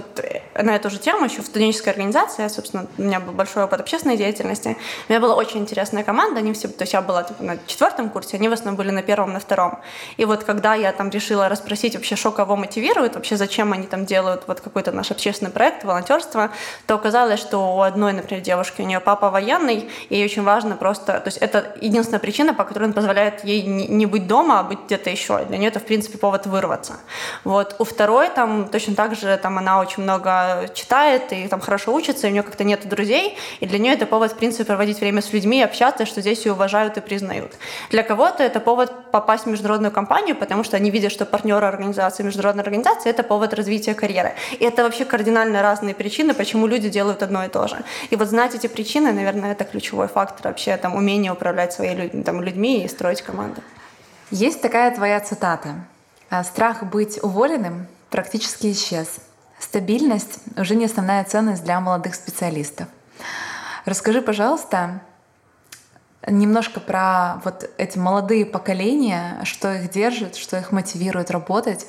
на эту же тему, еще в студенческой организации. Собственно, у меня был большой опыт общественной деятельности. У меня была очень интересная команда. Они все, то есть я была на 4-м курсе, они в основном были на 1-м, на 2-м. И вот когда я решила расспросить вообще, что кого мотивирует, вообще зачем они делают какой-то наш общественный проект, волонтерство, то оказалось, что у одной, например, девушки, у нее папа военный, и ей очень важно просто... То есть это единственная причина, по которой он позволяет ей не быть дома, а быть где-то еще. Для нее это, в принципе, повод вырваться. Вот. У второй точно так же она очень много читает и хорошо учится, и у нее как-то нет друзей, людей, и для нее это повод, в принципе, проводить время с людьми, общаться, что здесь ее уважают и признают. Для кого-то это повод попасть в международную компанию, потому что они видят, что партнеры организации, международной организации — это повод развития карьеры. И это вообще кардинально разные причины, почему люди делают одно и то же. И вот знать эти причины, наверное, это ключевой фактор вообще, там, умение управлять своими людьми и строить команду. Есть такая твоя цитата: «Страх быть уволенным практически исчез. Стабильность уже не основная ценность для молодых специалистов». Расскажи, пожалуйста, немножко про вот эти молодые поколения, что их держит, что их мотивирует работать,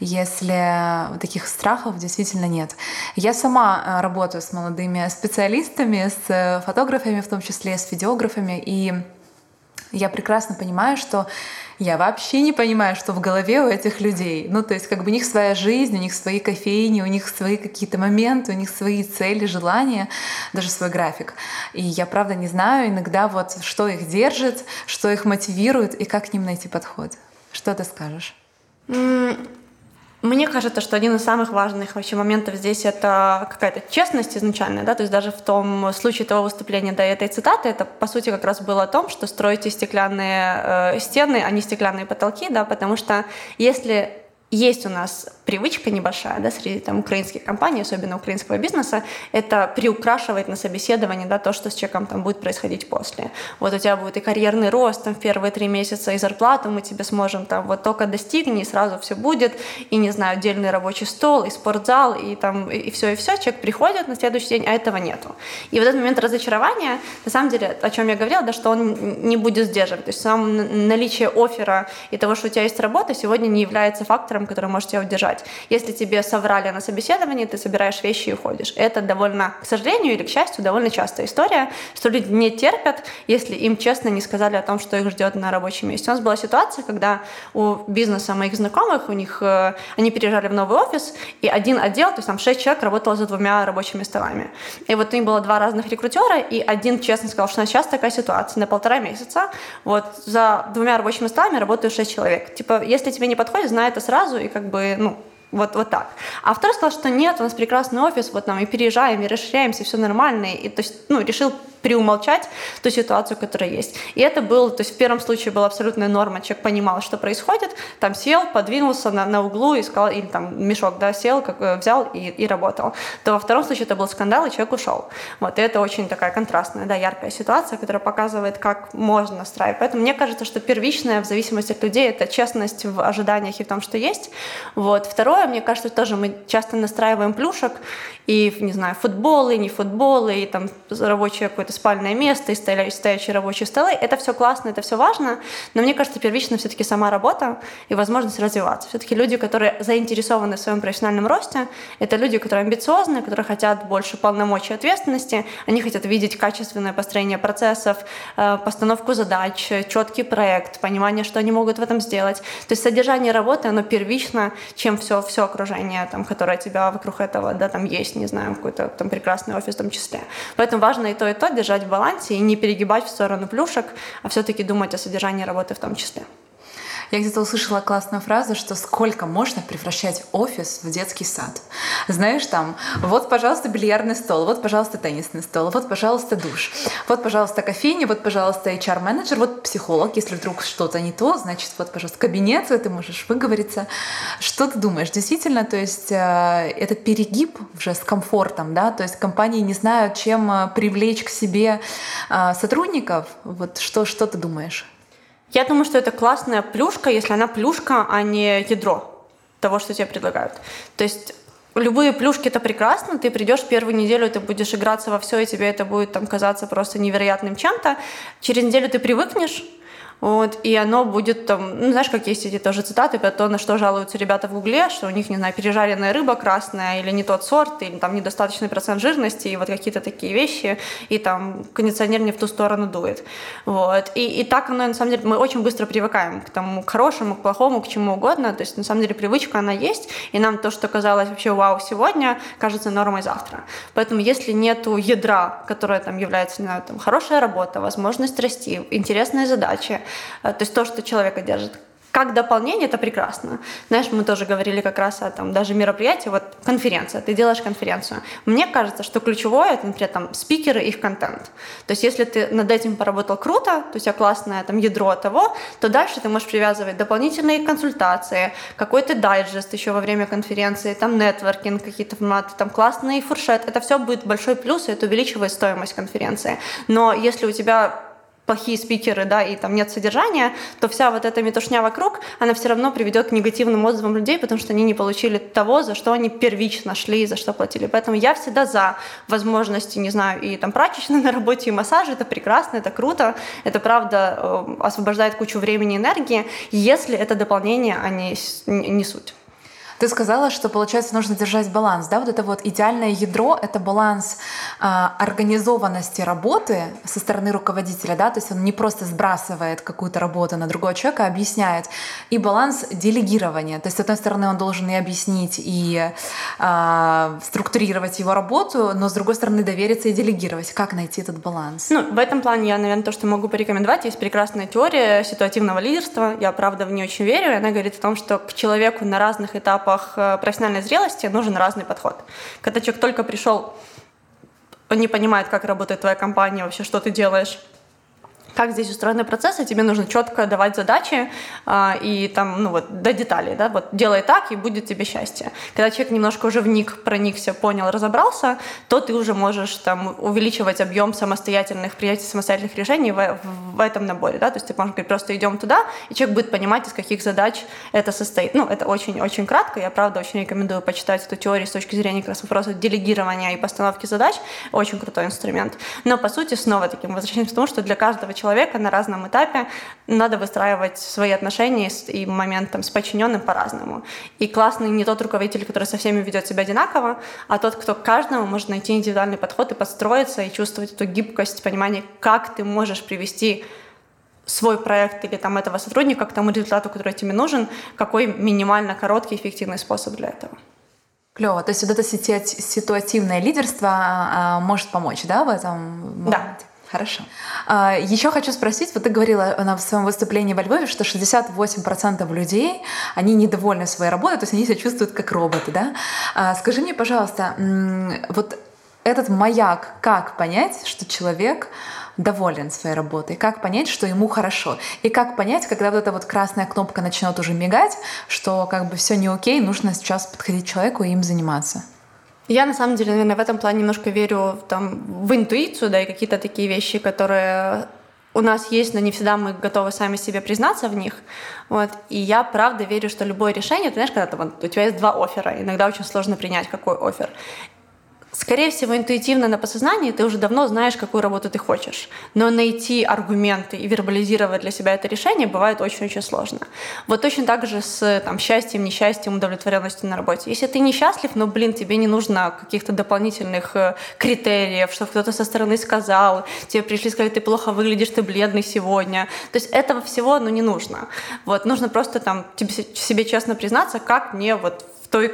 если таких страхов действительно нет. Я сама работаю с молодыми специалистами, с фотографами, в том числе с видеографами, и я прекрасно понимаю, что я вообще не понимаю, что в голове у этих людей. Ну, то есть как бы у них своя жизнь, у них свои кофейни, у них свои какие-то моменты, у них свои цели, желания, даже свой график. И я, правда, не знаю иногда, вот, что их держит, что их мотивирует и как к ним найти подход. Что ты скажешь? Мне кажется, что один из самых важных вообще моментов здесь — это какая-то честность изначально, да, то есть даже в том случае того выступления, да, этой цитаты, это, по сути, как раз было о том, что строите стеклянные стены, а не стеклянные потолки, да, потому что если есть у нас привычка небольшая, да, среди там украинских компаний, особенно украинского бизнеса, это приукрашивать на собеседовании, да, то, что с человеком там будет происходить после. Вот у тебя будет и карьерный рост там в первые 3 месяца, и зарплату мы тебе сможем там вот только достигни, и сразу все будет, и, не знаю, отдельный рабочий стол, и спортзал, и там, и все, человек приходит на следующий день, а этого нету. И вот этот момент разочарования, на самом деле, о чем я говорила, да, что он не будет сдерживать. То есть само наличие оффера и того, что у тебя есть работа, сегодня не является фактором, который может тебя удержать. Если тебе соврали на собеседовании, ты собираешь вещи и уходишь. Это довольно, к сожалению или к счастью, довольно частая история, что люди не терпят, если им честно не сказали о том, что их ждет на рабочем месте. У нас была ситуация, когда у бизнеса моих знакомых, у них они переезжали в новый офис, и один отдел, то есть там 6 человек работало за 2 рабочими столами. И вот у них было 2 разных рекрутера, и один честно сказал, что у нас сейчас такая ситуация, на 1,5 месяца вот за 2 рабочими столами работают 6 человек. Типа, если тебе не подходит, знай это сразу, и как бы, ну, вот так. А второй сказал, что нет, у нас прекрасный офис, вот нам и переезжаем, и расширяемся, все нормально. И, то есть, ну, решил приумолчать ту ситуацию, которая есть. И это было, то есть в первом случае была абсолютная норма, человек понимал, что происходит, там сел, подвинулся на углу и сказал, или там мешок, да, сел, как, взял и работал. То во втором случае это был скандал, и человек ушел. Вот, и это очень такая контрастная, да, яркая ситуация, которая показывает, как можно настраивать. Поэтому мне кажется, что первичное, в зависимости от людей, это честность в ожиданиях и в том, что есть. Вот, второе, мне кажется, тоже мы часто настраиваем плюшек, и, не знаю, футболы, не футболы, и там рабочее какое-то спальное место, и стоящие рабочие столы. Это все классно, это все важно, но мне кажется, первично все-таки сама работа и возможность развиваться. Все-таки люди, которые заинтересованы в своем профессиональном росте, это люди, которые амбициозны, которые хотят больше полномочий и ответственности, они хотят видеть качественное построение процессов, постановку задач, четкий проект, понимание, что они могут в этом сделать. То есть содержание работы, оно первично, чем все окружение, там, которое тебя вокруг этого, да, там есть, не знаю, какой-то там прекрасный офис в том числе. Поэтому важно и то держать в балансе и не перегибать в сторону плюшек, а все-таки думать о содержании работы в том числе. Я где-то услышала классную фразу, что сколько можно превращать офис в детский сад. Знаешь, там, вот, пожалуйста, бильярдный стол, вот, пожалуйста, теннисный стол, вот, пожалуйста, душ, вот, пожалуйста, кофейня, вот, пожалуйста, HR-менеджер, вот, психолог, если вдруг что-то не то, значит, вот, пожалуйста, кабинет, ты можешь выговориться. Что ты думаешь? Действительно, то есть это перегиб уже с комфортом, да, то есть компании не знают, чем привлечь к себе сотрудников. Вот что ты думаешь? Я думаю, что это классная плюшка, если она плюшка, а не ядро того, что тебе предлагают. То есть любые плюшки — это прекрасно, ты придешь первую неделю, ты будешь играться во все, и тебе это будет там казаться просто невероятным чем-то. Через неделю ты привыкнешь, вот, и оно будет там, ну, знаешь, как есть эти тоже цитаты про то, на что жалуются ребята в Гугле, что у них, не знаю, пережаренная рыба красная, или не тот сорт, или там недостаточный процент жирности, и вот какие-то такие вещи, и там кондиционер не в ту сторону дует. Вот. И так оно, на самом деле, мы очень быстро привыкаем к тому, к хорошему, к плохому, к чему угодно, то есть, на самом деле, привычка, она есть, и нам то, что казалось вообще вау сегодня, кажется нормой завтра. Поэтому, если нету ядра, которое там является, не знаю, там, хорошая работа, возможность расти, интересные задачи, то есть то, что человека держит как дополнение это прекрасно. Знаешь, мы тоже говорили как раз о там, даже мероприятии, вот конференция, ты делаешь конференцию. Мне кажется, что ключевое это, например, там, спикеры и их контент. То есть если ты над этим поработал круто, то у тебя классное там, ядро того, то дальше ты можешь привязывать дополнительные консультации, какой-то дайджест еще во время конференции, там нетворкинг, какие-то форматы, там классный фуршет. Это все будет большой плюс, и это увеличивает стоимость конференции. Но если у тебя плохие спикеры, да, и там нет содержания, то вся вот эта метушня вокруг, она все равно приведет к негативным отзывам людей, потому что они не получили того, за что они первично шли и за что платили. Поэтому я всегда за возможности, не знаю, и там прачечной на работе, и массажи. Это прекрасно, это круто, это правда освобождает кучу времени и энергии, если это дополнение, а не суть. Ты сказала, что, получается, нужно держать баланс, да? Вот это вот идеальное ядро — это баланс организованности работы со стороны руководителя, да? То есть он не просто сбрасывает какую-то работу на другого человека, а объясняет. И баланс делегирования. То есть, с одной стороны, он должен и объяснить, и структурировать его работу, но, с другой стороны, довериться и делегировать. Как найти этот баланс? Ну, в этом плане я, наверное, то, что могу порекомендовать, есть прекрасная теория ситуативного лидерства. Я, правда, в нее очень верю. И она говорит о том, что к человеку на разных этапах профессиональной зрелости нужен разный подход. Когда человек только пришел, он не понимает, как работает твоя компания, вообще, что ты делаешь, как здесь устроены процессы, тебе нужно четко давать задачи и там, ну вот, до деталей, да, вот делай так, и будет тебе счастье. Когда человек немножко уже вник, проникся, понял, разобрался, то ты уже можешь там увеличивать объем самостоятельных принятий, самостоятельных решений в этом наборе, да, то есть ты можешь говорить, просто идем туда, и человек будет понимать, из каких задач это состоит. Ну, это очень-очень кратко, я, правда, очень рекомендую почитать эту теорию с точки зрения как раз вопроса делегирования и постановки задач, очень крутой инструмент. Но, по сути, снова-таки мы возвращаемся к тому, что для каждого человека на разном этапе надо выстраивать свои отношения и момент там, с подчиненным по-разному. И классный не тот руководитель, который со всеми ведет себя одинаково, а тот, кто к каждому может найти индивидуальный подход и подстроиться, и чувствовать эту гибкость, понимание, как ты можешь привести свой проект или там, этого сотрудника к тому результату, который тебе нужен, какой минимально короткий эффективный способ для этого. Клево. То есть вот это ситуативное лидерство может помочь, да, в этом? Да. Хорошо. Еще хочу спросить, вот ты говорила в своем выступлении во Львове, что 68% людей, они недовольны своей работой, то есть они себя чувствуют как роботы, да? Скажи мне, пожалуйста, вот этот маяк, как понять, что человек доволен своей работой, как понять, что ему хорошо, и как понять, когда вот эта вот красная кнопка начнет уже мигать, что как бы все не окей, нужно сейчас подходить к человеку и им заниматься? Я, на самом деле, наверное, в этом плане немножко верю там, в интуицию, да, и какие-то такие вещи, которые у нас есть, но не всегда мы готовы сами себе признаться в них. Вот. И я, правда, верю, что любое решение, ты знаешь, когда там, у тебя есть два оффера, иногда очень сложно принять, какой оффер. Скорее всего, интуитивно на подсознании ты уже давно знаешь, какую работу ты хочешь. Но найти аргументы и вербализировать для себя это решение бывает очень-очень сложно. Вот точно так же с там, счастьем, несчастьем, удовлетворенностью на работе. Если ты несчастлив, но, тебе не нужно каких-то дополнительных критериев, чтобы кто-то со стороны сказал, тебе пришли и сказали, ты плохо выглядишь, ты бледный сегодня. То есть этого всего не нужно. Вот, нужно просто там, себе честно признаться, как мне вот той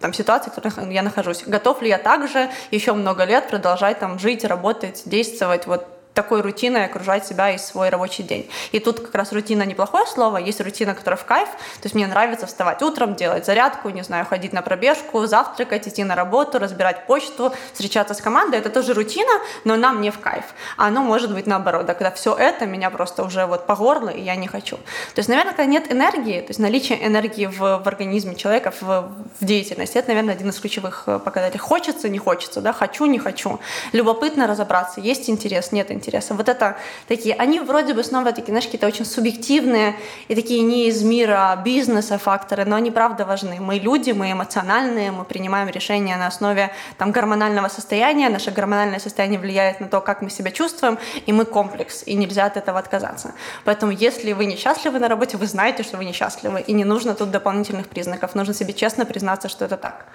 там, ситуации, в которой я нахожусь. Готов ли я также еще много лет продолжать там, жить, работать, действовать вот такой рутиной, окружать себя и свой рабочий день. И тут как раз рутина неплохое слово, есть рутина, которая в кайф. То есть мне нравится вставать утром, делать зарядку, не знаю, ходить на пробежку, завтракать, идти на работу, разбирать почту, встречаться с командой. Это тоже рутина, но она мне в кайф. А оно может быть наоборот, да, когда все это меня просто уже вот по горло, и я не хочу. То есть, наверное, когда нет энергии, то есть наличие энергии в организме человека, в деятельности, это, наверное, один из ключевых показателей. Хочется, не хочется, да, хочу, не хочу. Любопытно разобраться, есть интерес, нет интереса. Вот это такие, они вроде бы снова такие, знаешь, какие-то очень субъективные и такие не из мира бизнеса факторы, но они правда важны. Мы люди, мы эмоциональные, мы принимаем решения на основе там, гормонального состояния, наше гормональное состояние влияет на то, как мы себя чувствуем, и мы комплекс, и нельзя от этого отказаться. Поэтому если вы несчастливы на работе, вы знаете, что вы несчастливы, и не нужно тут дополнительных признаков, нужно себе честно признаться, что это так.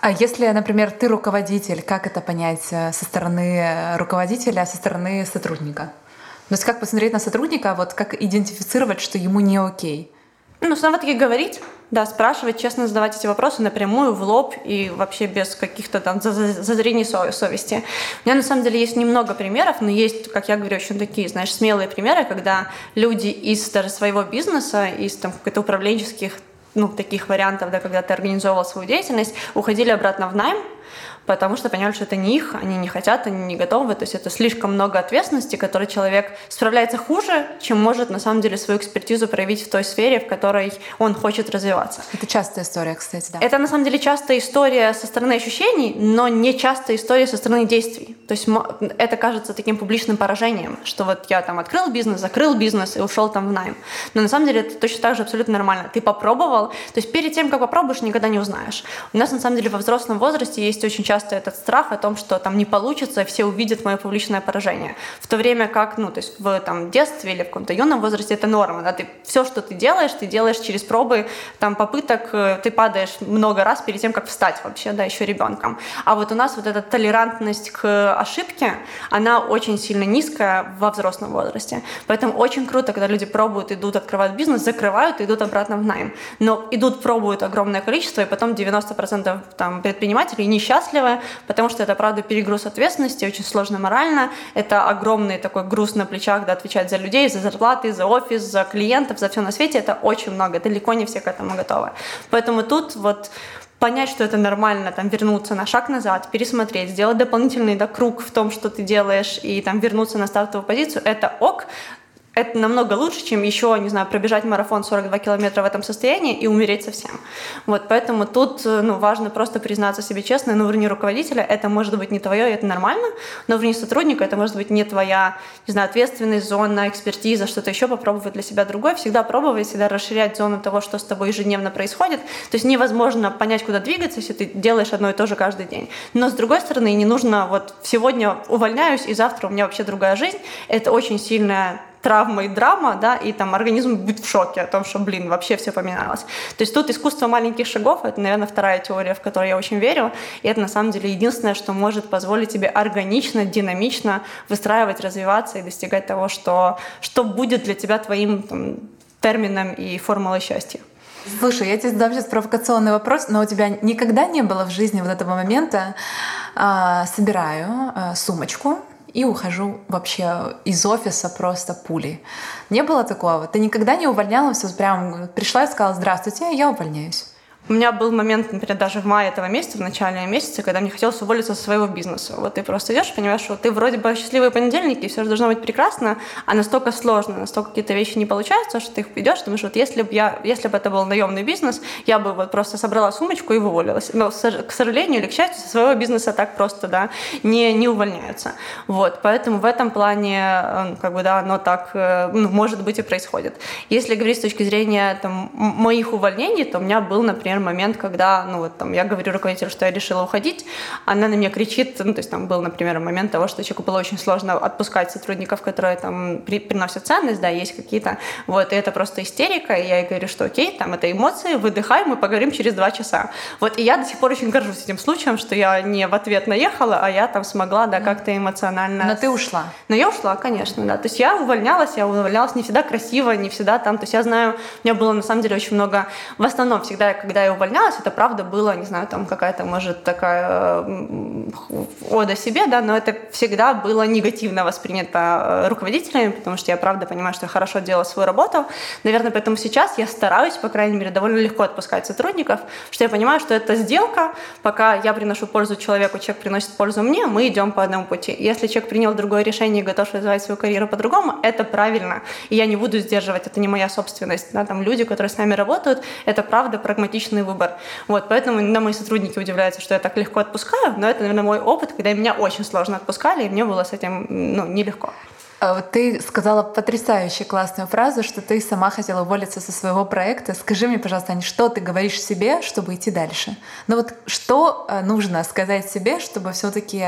А если, например, ты руководитель, как это понять со стороны руководителя, а со стороны сотрудника? То есть как посмотреть на сотрудника, вот как идентифицировать, что ему не окей? Ну, снова-таки говорить. Да, спрашивать, честно задавать эти вопросы напрямую, в лоб и вообще без каких-то там зазрений совести. У меня на самом деле есть немного примеров, но есть, как я говорю, очень такие, знаешь, смелые примеры, когда люди из даже своего бизнеса, из там каких-то управленческих, ну, таких вариантов, да, когда ты организовывал свою деятельность, уходили обратно в найм, потому что поняли, что это не их, они не хотят, они не готовы, то есть это слишком много ответственности, которой человек справляется хуже, чем может на самом деле свою экспертизу проявить в той сфере, в которой он хочет развиваться. Это частая история, кстати, да. Это на самом деле частая история со стороны ощущений, но не частая история со стороны действий. То есть это кажется таким публичным поражением, что вот я там открыл бизнес, закрыл бизнес и ушел там в найм. Но на самом деле это точно так же абсолютно нормально. Ты попробовал, то есть перед тем, как попробуешь, никогда не узнаешь. У нас на самом деле во взрослом возрасте есть очень часто этот страх о том, что там не получится, все увидят мое публичное поражение. В то время как, ну, то есть в там, детстве или в каком-то юном возрасте это норма. Да? Ты, все, что ты делаешь через пробы, там, попыток, ты падаешь много раз перед тем, как встать вообще, да, еще ребенком. А вот у нас вот эта толерантность к ошибке, она очень сильно низкая во взрослом возрасте. Поэтому очень круто, когда люди пробуют, идут, открывают бизнес, закрывают и идут обратно в найм. Но идут, пробуют огромное количество, и потом 90% там, предпринимателей несчастливы, потому что это, правда, перегруз ответственности, очень сложно морально, это огромный такой груз на плечах, да, отвечать за людей, за зарплаты, за офис, за клиентов, за все на свете, это очень много, далеко не все к этому готовы. Поэтому тут вот понять, что это нормально, там, вернуться на шаг назад, пересмотреть, сделать дополнительный, да, круг в том, что ты делаешь, и там вернуться на стартовую позицию, это ок. Это намного лучше, чем еще, не знаю, пробежать марафон 42 километра в этом состоянии и умереть совсем. Вот, поэтому тут, ну, важно просто признаться себе честно, на уровне руководителя это может быть не твое, и это нормально, на уровне сотрудника это может быть не твоя, не знаю, ответственность, зона, экспертиза, что-то еще попробовать для себя другое, всегда пробовать, всегда расширять зону того, что с тобой ежедневно происходит. То есть невозможно понять, куда двигаться, если ты делаешь одно и то же каждый день. Но, с другой стороны, не нужно вот сегодня увольняюсь, и завтра у меня вообще другая жизнь. Это очень сильная травма и драма, да, и там организм будет в шоке о том, что, блин, вообще все поменялось. То есть тут искусство маленьких шагов, это, наверное, вторая теория, в которую я очень верю, и это, на самом деле, единственное, что может позволить тебе органично, динамично выстраивать, развиваться и достигать того, что будет для тебя твоим там, термином и формулой счастья. Слушай, я тебе задам сейчас провокационный вопрос, но у тебя никогда не было в жизни вот этого момента собираю сумочку, и ухожу вообще из офиса просто пулей. Не было такого? Ты никогда не увольнялась? Прям пришла и сказала: «Здравствуйте, я увольняюсь». У меня был момент, например, даже в мае этого месяца, в начале месяца, когда мне хотелось уволиться со своего бизнеса. Вот ты просто идешь и понимаешь, что ты вроде бы счастливые понедельники, и все же должно быть прекрасно, а настолько сложно, настолько какие-то вещи не получаются, что ты идешь, думаешь, вот если бы это был наемный бизнес, я бы вот просто собрала сумочку и уволилась. Но, к сожалению или к счастью, со своего бизнеса так просто, да, не увольняются. Вот, поэтому в этом плане, как бы, да, оно так, ну, может быть, и происходит. Если говорить с точки зрения там, моих увольнений, то у меня был, например, момент, когда, ну, вот, там, я говорю руководителю, что я решила уходить, она на меня кричит, ну, то есть там был, например, момент того, что человеку было очень сложно отпускать сотрудников, которые там приносят ценность, да, есть какие-то, вот, и это просто истерика, и я ей говорю, что окей, там, это эмоции, выдыхай, мы поговорим через 2 часа. Вот, и я до сих пор очень горжусь этим случаем, что я не в ответ наехала, а я там смогла, да, как-то эмоционально... Но ты ушла. Но я ушла, конечно, да, то есть я увольнялась не всегда красиво, не всегда там, то есть я знаю, у меня было, на самом деле, очень много, в основном, всегда, когда я увольнялась, это правда было, не знаю, там какая-то, может, такая ода себе, да, но это всегда было негативно воспринято руководителями, потому что я правда понимаю, что я хорошо делала свою работу. Наверное, поэтому сейчас я стараюсь, по крайней мере, довольно легко отпускать сотрудников, что я понимаю, что это сделка, пока я приношу пользу человеку, человек приносит пользу мне, мы идем по одному пути. Если человек принял другое решение и готов развивать свою карьеру по-другому, это правильно, и я не буду сдерживать, это не моя собственность, да, там люди, которые с нами работают, это правда прагматично выбор. Вот, поэтому иногда мои сотрудники удивляются, что я так легко отпускаю, но это, наверное, мой опыт, когда меня очень сложно отпускали, и мне было с этим, ну, нелегко. Ты сказала потрясающе классную фразу, что ты сама хотела уволиться со своего проекта. Скажи мне, пожалуйста, Аня, что ты говоришь себе, чтобы идти дальше? Ну вот что нужно сказать себе, чтобы все-таки,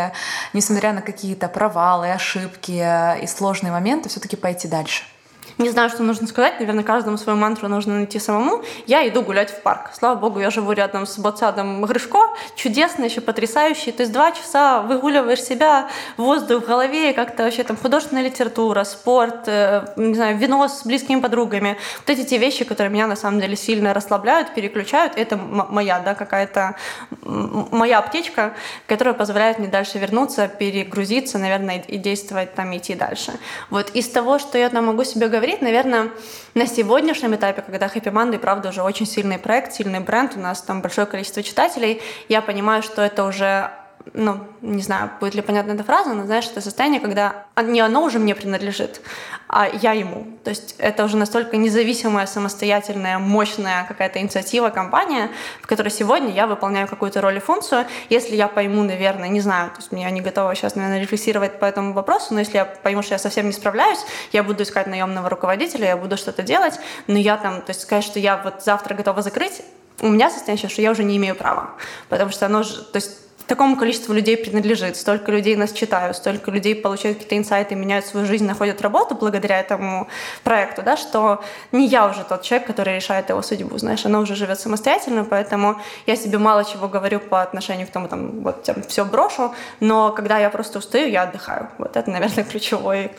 несмотря на какие-то провалы, ошибки и сложные моменты, все-таки пойти дальше? Не знаю, что нужно сказать, наверное, каждому свою мантру нужно найти самому. Я иду гулять в парк. Слава богу, я живу рядом с Ботсадом Грышко, чудесно, еще потрясающе. То есть 2 часа выгуливаешь себя, воздух в голове, как-то вообще там художественная литература, спорт, не знаю, вино с близкими подругами. Вот эти те вещи, которые меня на самом деле сильно расслабляют, переключают, это моя, да, какая-то моя аптечка, которая позволяет мне дальше вернуться, перегрузиться, наверное, и действовать там, идти дальше. Вот из того, что я там могу себе говорить, наверное, на сегодняшнем этапе, когда Happy Monday, правда, уже очень сильный проект, сильный бренд, у нас там большое количество читателей, я понимаю, что это уже, ну, не знаю, будет ли понятна эта фраза, но, знаешь, это состояние, когда не оно уже мне принадлежит, а я ему. То есть это уже настолько независимая, самостоятельная, мощная какая-то инициатива, компания, в которой сегодня я выполняю какую-то роль и функцию. Если я пойму, наверное, не знаю, то есть я не готова сейчас, наверное, рефлексировать по этому вопросу, но если я пойму, что я совсем не справляюсь, я буду искать наемного руководителя, я буду что-то делать, но я там, то есть сказать, что я вот завтра готова закрыть, у меня состояние сейчас, что я уже не имею права, потому что оно же, то есть такому количеству людей принадлежит, столько людей нас читают, столько людей получают какие-то инсайты, меняют свою жизнь, находят работу благодаря этому проекту, да, что не я уже тот человек, который решает его судьбу, знаешь, она уже живет самостоятельно, поэтому я себе мало чего говорю по отношению к тому, там, вот, там, все брошу, но когда я просто устаю, я отдыхаю. Вот это, наверное, ключевой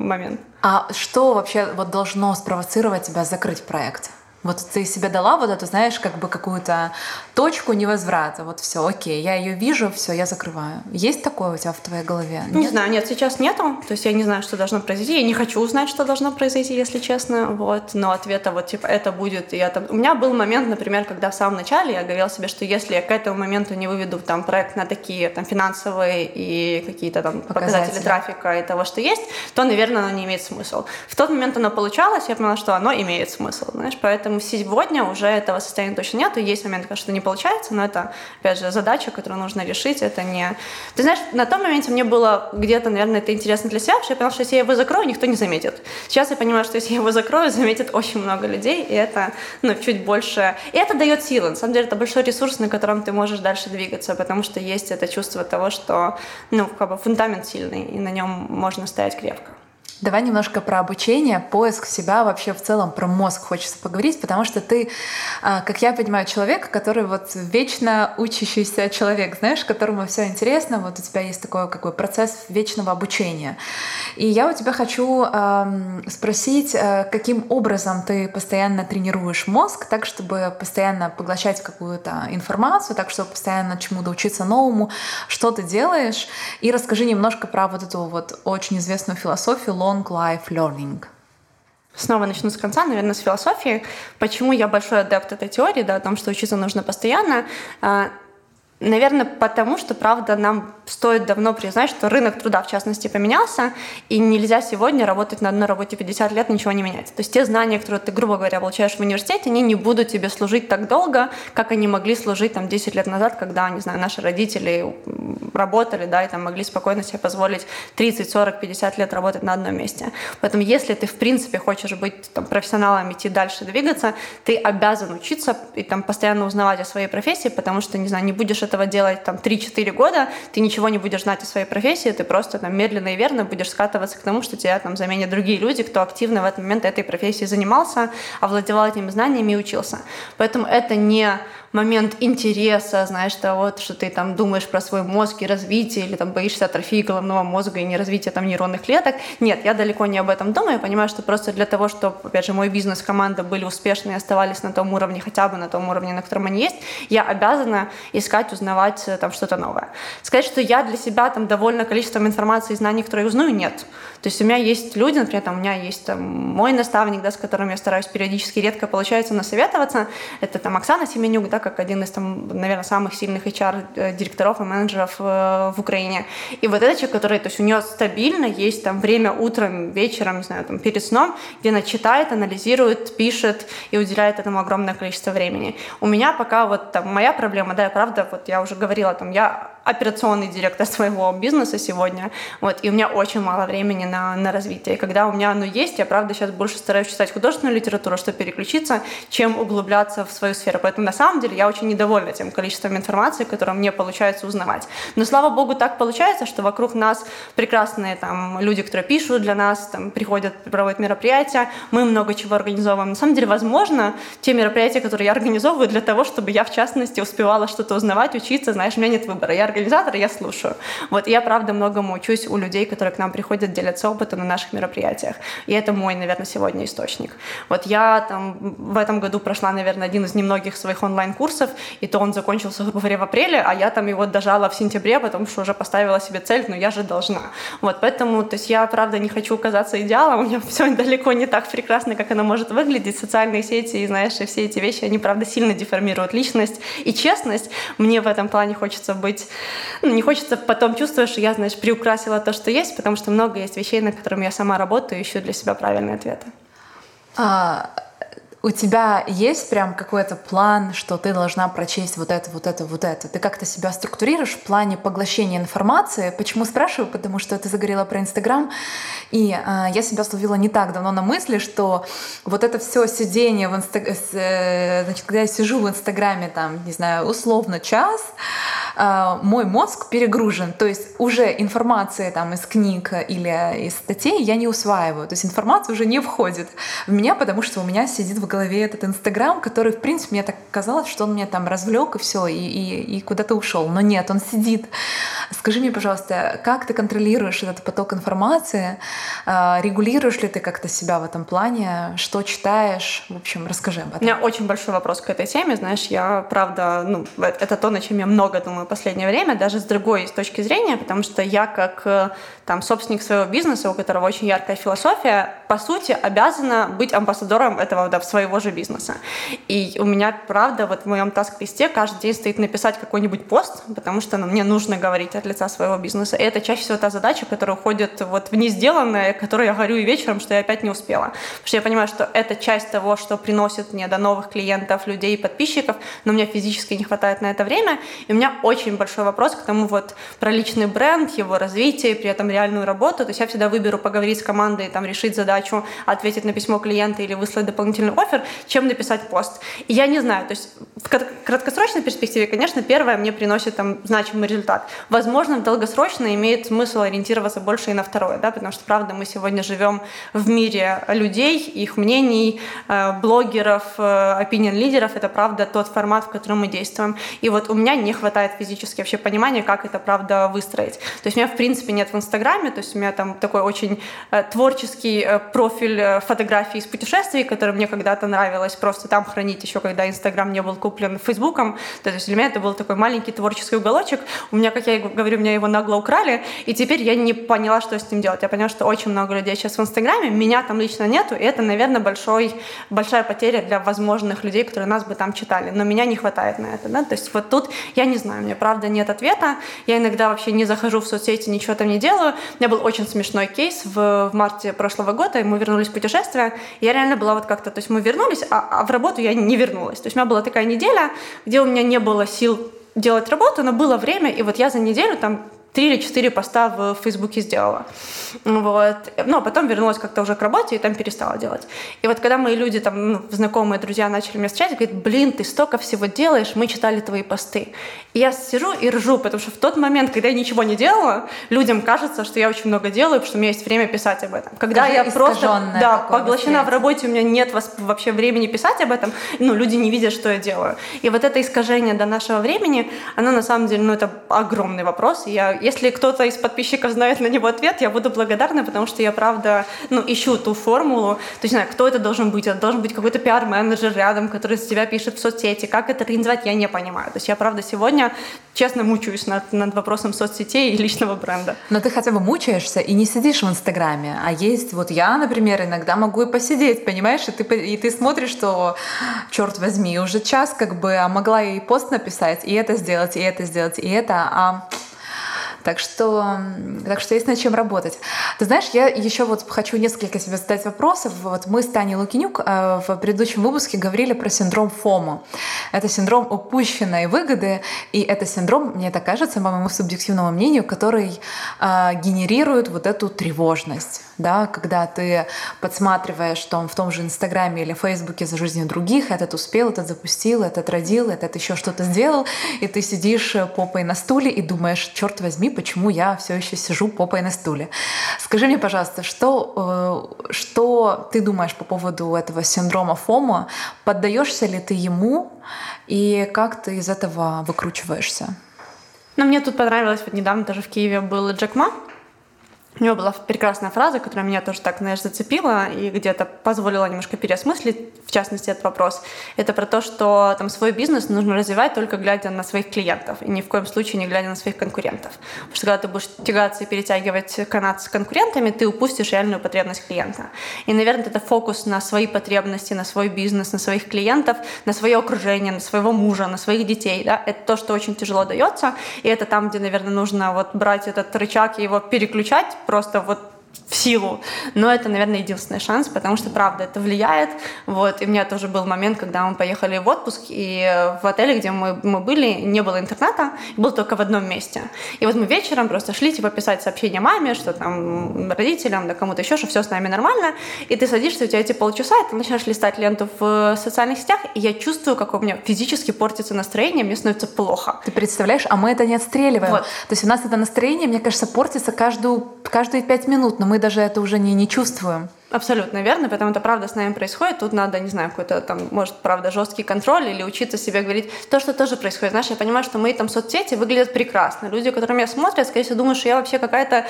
момент. А что вообще вот должно спровоцировать тебя закрыть проект? Вот ты себе дала вот эту, знаешь, как бы какую-то точку невозврата. Вот все, окей, я ее вижу, все, я закрываю. Есть такое у тебя в твоей голове? Нет? Не знаю, нет, сейчас нету. То есть я не знаю, что должно произойти. Я не хочу узнать, что должно произойти, если честно. Вот. Но ответа вот типа это будет. Я там... У меня был момент, например, когда в самом начале я говорила себе, что если я к этому моменту не выведу там проект на такие там финансовые и какие-то там показатели трафика и того, что есть, то, наверное, оно не имеет смысла. В тот момент оно получалось, я поняла, что оно имеет смысл, знаешь, поэтому сегодня уже этого состояния точно нет. И есть момент, конечно, не получается, но это, опять же, задача, которую нужно решить. Это не... Ты знаешь, на том моменте мне было где-то, наверное, это интересно для себя, потому что я поняла, что если я его закрою, никто не заметит. Сейчас я понимаю, что если я его закрою, заметит очень много людей, и это, ну, чуть больше... И это дает силы. На самом деле, это большой ресурс, на котором ты можешь дальше двигаться, потому что есть это чувство того, что, ну, как бы фундамент сильный, и на нем можно стоять крепко. Давай немножко про обучение, поиск себя, вообще в целом про мозг хочется поговорить, потому что ты, как я понимаю, человек, который вот вечно учащийся человек, знаешь, которому все интересно, вот у тебя есть такой как бы процесс вечного обучения. И я у тебя хочу спросить, каким образом ты постоянно тренируешь мозг, так чтобы постоянно поглощать какую-то информацию, так чтобы постоянно чему-то учиться новому, что ты делаешь, и расскажи немножко про вот эту вот очень известную философию Long Life Learning. Снова начну с конца, наверное, с философии. Почему я большой адепт этой теории, да, о том, что учиться нужно постоянно. Наверное, потому что, правда, нам стоит давно признать, что рынок труда, в частности, поменялся, и нельзя сегодня работать на одной работе 50 лет, ничего не менять. То есть те знания, которые ты, грубо говоря, получаешь в университете, они не будут тебе служить так долго, как они могли служить там, 10 лет назад, когда, не знаю, наши родители работали, да, и там могли спокойно себе позволить 30, 40, 50 лет работать на одном месте. Поэтому если ты, в принципе, хочешь быть там, профессионалом, идти дальше, двигаться, ты обязан учиться и там, постоянно узнавать о своей профессии, потому что, не знаю, не будешь этого делать там 3-4 года, ты ничего не будешь знать о своей профессии, ты просто там медленно и верно будешь скатываться к тому, что тебя там заменят другие люди, кто активно в этот момент этой профессией занимался, овладевал этими знаниями и учился. Поэтому это не момент интереса, знаешь, того, что ты там думаешь про свой мозг и развитие, или там боишься атрофии головного мозга и не развития там нейронных клеток. Нет, я далеко не об этом думаю, я понимаю, что просто для того, чтобы, опять же, мой бизнес, команда были успешны и оставались на том уровне, хотя бы на том уровне, на котором они есть, я обязана искать, узнавать там что-то новое. Сказать, что я для себя там довольна количеством информации и знаний, которые я узнаю, нет. То есть у меня есть люди, например, там, у меня есть там, мой наставник, да, с которым я стараюсь периодически, редко получается насоветоваться, это там Оксана Семенюк, да, как один из, там, наверное, самых сильных HR-директоров и менеджеров в Украине. И вот этот человек, который, то есть у нее стабильно есть там время утром, вечером, не знаю, там, перед сном, где она читает, анализирует, пишет и уделяет этому огромное количество времени. У меня пока вот там моя проблема, да, я правда, вот я уже говорила, там, я операционный директор своего бизнеса сегодня, вот, и у меня очень мало времени на развитие. И когда у меня оно есть, я, правда, сейчас больше стараюсь читать художественную литературу, чтобы переключиться, чем углубляться в свою сферу. Поэтому, на самом деле, я очень недовольна тем количеством информации, которую мне получается узнавать. Но, слава богу, так получается, что вокруг нас прекрасные там люди, которые пишут для нас, там, приходят, проводят мероприятия, мы много чего организовываем. На самом деле, возможно, те мероприятия, которые я организовываю, для того, чтобы я, в частности, успевала что-то узнавать, учиться, знаешь, у меня нет выбора. Я организатор, я слушаю. Вот, и я, правда, многому учусь у людей, которые к нам приходят, делятся опытом на наших мероприятиях. И это мой, наверное, сегодня источник. Вот я там в этом году прошла, наверное, один из немногих своих онлайн-курсов, и то он закончился, грубо говоря, в апреле, а я там его дожала в сентябре, потому что уже поставила себе цель, но я же должна. Вот, поэтому, то есть я, правда, не хочу казаться идеалом, у меня все далеко не так прекрасно, как оно может выглядеть. Социальные сети и, знаешь, и все эти вещи, они, правда, сильно деформируют личность и честность. Мне в этом плане хочется быть... не хочется потом чувствовать, что я, знаешь, приукрасила то, что есть, потому что много есть вещей, на которых я сама работаю и ищу для себя правильные ответы. У тебя есть прям какой-то план, что ты должна прочесть вот это, вот это, вот это? Ты как-то себя структурируешь в плане поглощения информации? Почему спрашиваю? Потому что ты заговорила про Инстаграм, и я себя словила не так давно на мысли, что вот это все сидение в Инстаграме, значит, когда я сижу в Инстаграме, там, не знаю, условно час, мой мозг перегружен. То есть уже информация там из книг или из статей я не усваиваю. То есть информация уже не входит в меня, потому что у меня сидит в голове этот Инстаграм, который, в принципе, мне так казалось, что он меня там развлек и все, и куда-то ушел. Но нет, он сидит. Скажи мне, пожалуйста, как ты контролируешь этот поток информации? Регулируешь ли ты как-то себя в этом плане? Что читаешь? В общем, расскажи об этом. У меня очень большой вопрос к этой теме. Знаешь, я, правда, ну, это то, на чем я много думаю в последнее время, даже с другой точки зрения, потому что я, как там, собственник своего бизнеса, у которого очень яркая философия, по сути, обязана быть амбассадором этого, да, своего же бизнеса. И у меня, правда, вот в моем таск-листе каждый день стоит написать какой-нибудь пост, потому что мне нужно говорить от лица своего бизнеса. И это чаще всего та задача, которая уходит вот в несделанное, которую я говорю и вечером, что я опять не успела. Потому что я понимаю, что это часть того, что приносит мне до новых клиентов, людей, подписчиков, но мне физически не хватает на это время. И у меня очень большой вопрос к тому вот про личный бренд, его развитие, при этом реальную работу. То есть я всегда выберу поговорить с командой, там, решить задачу, ответить на письмо клиента или выслать дополнительный оффер, чем написать пост. И я не знаю, то есть в краткосрочной перспективе, конечно, первое мне приносит там значимый результат. Возможно, долгосрочно имеет смысл ориентироваться больше и на второе, да, потому что, правда, мы сегодня живем в мире людей, их мнений, блогеров, opinion-лидеров. Это, правда, тот формат, в котором мы действуем. И вот у меня не хватает физически вообще понимания, как это, правда, выстроить. То есть у меня, в принципе, нет в Инстаграме, то есть у меня там такой очень творческий профиль фотографий из путешествий, который мне когда-то нравилось просто там хранить, еще когда Инстаграм не был куплен Фейсбуком. То есть для меня это был такой маленький творческий уголочек. У меня, как я говорю, меня его нагло украли, и теперь я не поняла, что с ним делать. Я поняла, что очень много людей сейчас в Инстаграме, меня там лично нету, и это, наверное, большая потеря для возможных людей, которые нас бы там читали. Но меня не хватает на это, да? То есть вот тут я не знаю, у меня, правда, нет ответа. Я иногда вообще не захожу в соцсети, ничего там не делаю. У меня был очень смешной кейс в марте прошлого года, и мы вернулись в путешествие. Я реально была вот как-то, то есть мы вернулись, а в работу я не вернулась. То есть у меня была такая неделя, где у меня не было сил делать работу, но было время, и вот я за неделю там 3 или 4 поста в Фейсбуке сделала. Вот. Ну, а потом вернулась как-то уже к работе и там перестала делать. И вот когда мои люди, там, знакомые, друзья начали меня встречать, говорят: блин, ты столько всего делаешь, мы читали твои посты. И я сижу и ржу, потому что в тот момент, когда я ничего не делала, людям кажется, что я очень много делаю, потому что у меня есть время писать об этом. Когда я просто поглощена в работе, у меня нет вообще времени писать об этом, ну, люди не видят, что я делаю. И вот это искажение до нашего времени, оно на самом деле, ну, это огромный вопрос, и если кто-то из подписчиков знает на него ответ, я буду благодарна, потому что я, правда, ну, ищу ту формулу. То есть, не знаю, кто это должен быть. Это должен быть какой-то пиар-менеджер рядом, который с тебя пишет в соцсети. Как это организовать, я не понимаю. То есть я, правда, сегодня честно мучаюсь над вопросом соцсетей и личного бренда. Но ты хотя бы мучаешься и не сидишь в Инстаграме. А есть, вот я, например, иногда могу и посидеть, понимаешь? И ты смотришь, что, черт возьми, уже час, как бы, а могла и пост написать, и это сделать, и это сделать, и это, Так что есть над чем работать. Ты знаешь, я еще вот хочу несколько себе задать вопросов. Вот мы с Таней Лукинюк в предыдущем выпуске говорили про синдром ФОМО. Это синдром упущенной выгоды, и это синдром, мне так кажется, по моему субъективному мнению, который генерирует вот эту тревожность, да, когда ты подсматриваешь в том же Инстаграме или Фейсбуке за жизнью других, этот успел, этот запустил, этот родил, этот еще что-то сделал, и ты сидишь попой на стуле и думаешь, черт возьми, почему я все еще сижу попой на стуле. Скажи мне, пожалуйста, что ты думаешь по поводу этого синдрома ФОМО? Поддаешься ли ты ему? И как ты из этого выкручиваешься? Ну, мне тут понравилось, вот недавно даже в Киеве был Джек Ма. У него была прекрасная фраза, которая меня тоже так, знаешь, зацепила и где-то позволила немножко переосмыслить, в частности, этот вопрос. Это про то, что там свой бизнес нужно развивать только глядя на своих клиентов и ни в коем случае не глядя на своих конкурентов. Потому что когда ты будешь тягаться и перетягивать канат с конкурентами, ты упустишь реальную потребность клиента. И, наверное, это фокус на свои потребности, на свой бизнес, на своих клиентов, на свое окружение, на своего мужа, на своих детей. Да? Это то, что очень тяжело дается. И это там, где, наверное, нужно вот брать этот рычаг и его переключать, просто вот в силу. Но это, наверное, единственный шанс, потому что, правда, это влияет. Вот. И у меня тоже был момент, когда мы поехали в отпуск, и в отеле, где мы были, не было интернета, был только в одном месте. И вот мы вечером просто шли, типа, писать сообщение маме, что там, родителям, да кому-то еще, что все с нами нормально. И ты садишься, у тебя эти полчаса, и ты начинаешь листать ленту в социальных сетях, и я чувствую, как у меня физически портится настроение, мне становится плохо. Ты представляешь, а мы это не отстреливаем. Вот. То есть у нас это настроение, мне кажется, портится каждые 5 минут, но мы даже это уже не чувствуем. Абсолютно верно, потому что правда с нами происходит. Тут надо, не знаю, какой-то там, может, правда, жесткий контроль или учиться себе говорить то, что тоже происходит. Знаешь, я понимаю, что мои там соцсети выглядят прекрасно. Люди, которые меня смотрят, скорее всего, думают, что я вообще какая-то,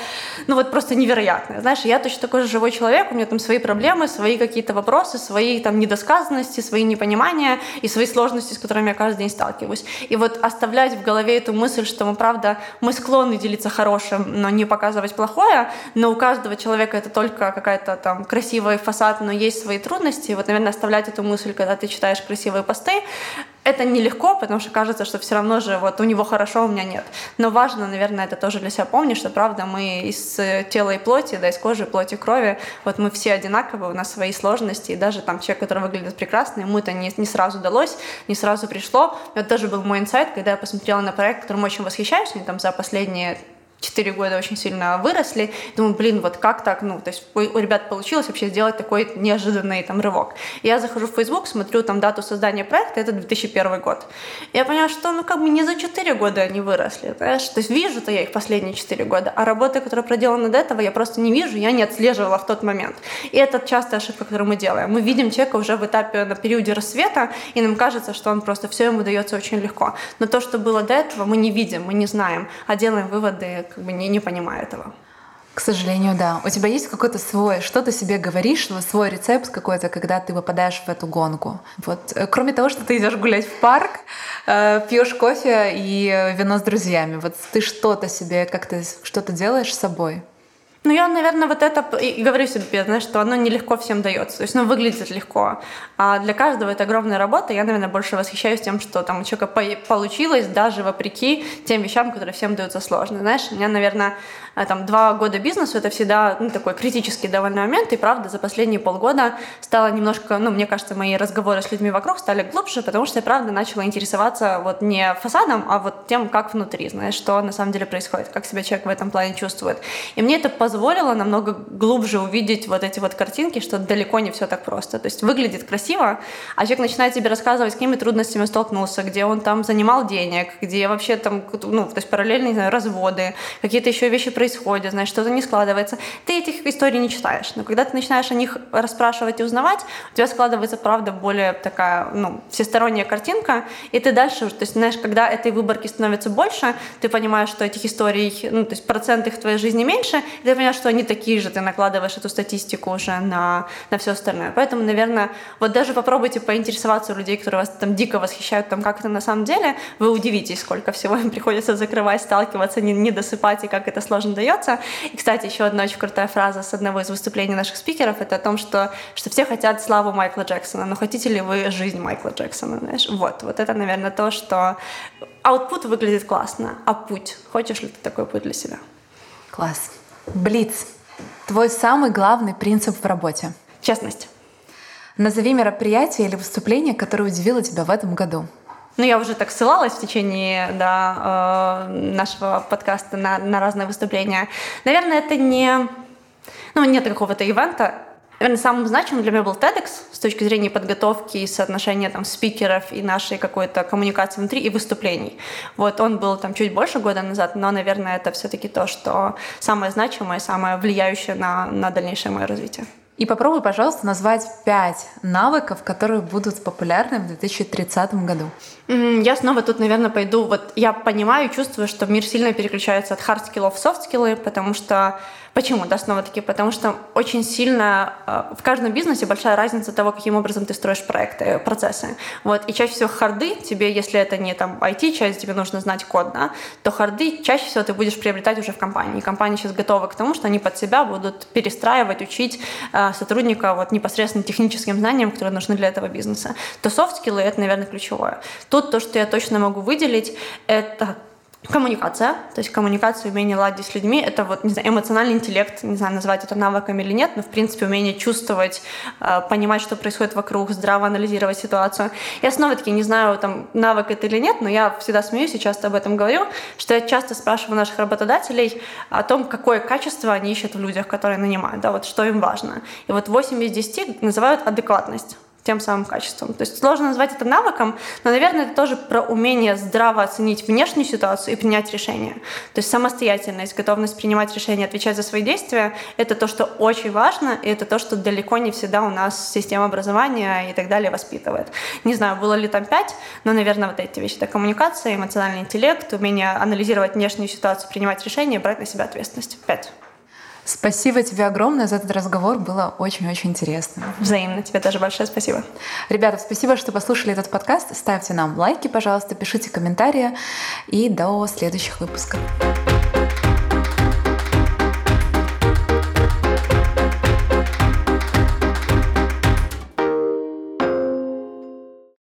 ну вот просто невероятная. Знаешь, я точно такой же живой человек, у меня там свои проблемы, свои какие-то вопросы, свои там недосказанности, свои непонимания и свои сложности, с которыми я каждый день сталкиваюсь. И вот оставлять в голове эту мысль, что мы, правда, мы склонны делиться хорошим, но не показывать плохое, но у каждого человека это только какая-то там красивый фасад, но есть свои трудности. Вот, наверное, оставлять эту мысль, когда ты читаешь красивые посты, это нелегко, потому что кажется, что все равно же вот у него хорошо, у меня нет. Но важно, наверное, это тоже для себя помнить, что, правда, мы из тела и плоти, да, из кожи, плоти, крови, вот мы все одинаковы, у нас свои сложности, и даже там человек, который выглядит прекрасно, ему это не сразу удалось, не сразу пришло. Это тоже был мой инсайт, когда я посмотрела на проект, которым очень восхищаюсь, они там за последние 4 года очень сильно выросли. Думаю, блин, вот как так? Ну, то есть у ребят получилось вообще сделать такой неожиданный там рывок. Я захожу в Facebook, смотрю там дату создания проекта, это 2001 год. Я поняла, что ну как бы не за 4 года они выросли, знаешь? То есть вижу-то я их последние 4 года, а работы, которые проделаны до этого, я просто не вижу, я не отслеживала в тот момент. И это частая ошибка, которую мы делаем. Мы видим человека уже в этапе, на периоде рассвета, и нам кажется, что он просто все ему дается очень легко. Но то, что было до этого, мы не видим, мы не знаем, а делаем выводы, как бы не понимаю этого. К сожалению, да. У тебя есть какой-то свой, что ты себе говоришь, свой рецепт какой-то, когда ты попадаешь в эту гонку? Вот. Кроме того, что ты идешь гулять в парк, пьешь кофе и вино с друзьями, вот ты что-то себе, как ты что-то делаешь с собой? Ну, я, наверное, вот это и говорю себе, знаешь, что оно нелегко всем дается. То есть оно выглядит легко. А для каждого это огромная работа. Я, наверное, больше восхищаюсь тем, что там у человека получилось даже вопреки тем вещам, которые всем даются сложно. Знаешь, у меня, наверное, там 2 года бизнеса — это всегда ну, такой критический довольно момент. И, правда, за последние полгода стало немножко, ну, мне кажется, мои разговоры с людьми вокруг стали глубже, потому что я, правда, начала интересоваться вот не фасадом, а вот тем, как внутри, знаешь, что на самом деле происходит, как себя человек в этом плане чувствует. И мне это позволило намного глубже увидеть вот эти вот картинки, что далеко не все так просто. То есть выглядит красиво, а человек начинает тебе рассказывать, с какими трудностями столкнулся, где он там занимал денег, где вообще там, ну, то есть параллельно, не знаю, разводы, какие-то еще вещи происходят, знаешь, что-то не складывается. Ты этих историй не читаешь, но когда ты начинаешь о них расспрашивать и узнавать, у тебя складывается, правда, более такая, ну, всесторонняя картинка, и ты дальше, то есть, знаешь, когда этой выборки становится больше, ты понимаешь, что этих историй, ну, то есть процент их в твоей жизни меньше, и ты понимаешь, что они такие же, ты накладываешь эту статистику уже на все остальное. Поэтому, наверное, вот даже попробуйте поинтересоваться у людей, которые вас там дико восхищают, там как это на самом деле, вы удивитесь, сколько всего им приходится закрывать, сталкиваться, не досыпать, и как это сложно сложно дается. И, кстати, еще одна очень крутая фраза с одного из выступлений наших спикеров — это о том, что все хотят славу Майкла Джексона, но хотите ли вы жизнь Майкла Джексона, знаешь? Вот это, наверное, то, что аутпут выглядит классно, а путь, хочешь ли ты такой путь для себя? Класс. Блиц. Твой самый главный принцип в работе? Честность. Назови мероприятие или выступление, которое удивило тебя в этом году. Я уже так ссылалась в течение нашего подкаста на разные выступления. Наверное, это нет какого-то ивента. Наверное, самым значимым для меня был TEDx с точки зрения подготовки и соотношения спикеров и нашей какой-то коммуникации внутри и выступлений. Он был чуть больше года назад, но, наверное, это все-таки то, что самое значимое, самое влияющее на дальнейшее мое развитие. И попробуй, пожалуйста, назвать 5 навыков, которые будут популярны в 2030 году. Я снова тут, наверное, пойду. Я понимаю и чувствую, что мир сильно переключается от хард-скиллов в софт-скиллы, потому что... Почему? Снова-таки, потому что очень сильно в каждом бизнесе большая разница того, каким образом ты строишь проекты, процессы. И чаще всего харды тебе, если это не IT-часть, тебе нужно знать код, да, то харды чаще всего ты будешь приобретать уже в компании. Компании сейчас готовы к тому, что они под себя будут перестраивать, учить сотрудника непосредственно техническим знаниям, которые нужны для этого бизнеса. То софт-скиллы — это, наверное, ключевое. Тут то, что я точно могу выделить, это... Коммуникация, то есть коммуникация, умение ладить с людьми, это эмоциональный интеллект, не знаю, назвать это навыком или нет, но в принципе умение чувствовать, понимать, что происходит вокруг, здраво анализировать ситуацию. Я снова-таки не знаю, навык это или нет, но я всегда смеюсь и часто об этом говорю, что я часто спрашиваю наших работодателей о том, какое качество они ищут в людях, которые нанимают, да, что им важно. И 8 из 10 называют адекватность тем самым качеством. То есть сложно назвать это навыком, но, наверное, это тоже про умение здраво оценить внешнюю ситуацию и принять решение. То есть самостоятельность, готовность принимать решения, отвечать за свои действия — это то, что очень важно, и это то, что далеко не всегда у нас система образования и так далее воспитывает. Не знаю, было ли 5, но, наверное, эти вещи — это коммуникация, эмоциональный интеллект, умение анализировать внешнюю ситуацию, принимать решения, брать на себя ответственность. 5. Спасибо тебе огромное за этот разговор, было очень-очень интересно. Взаимно, тебе тоже большое спасибо. Ребята, спасибо, что послушали этот подкаст. Ставьте нам лайки, пожалуйста, пишите комментарии. И до следующих выпусков.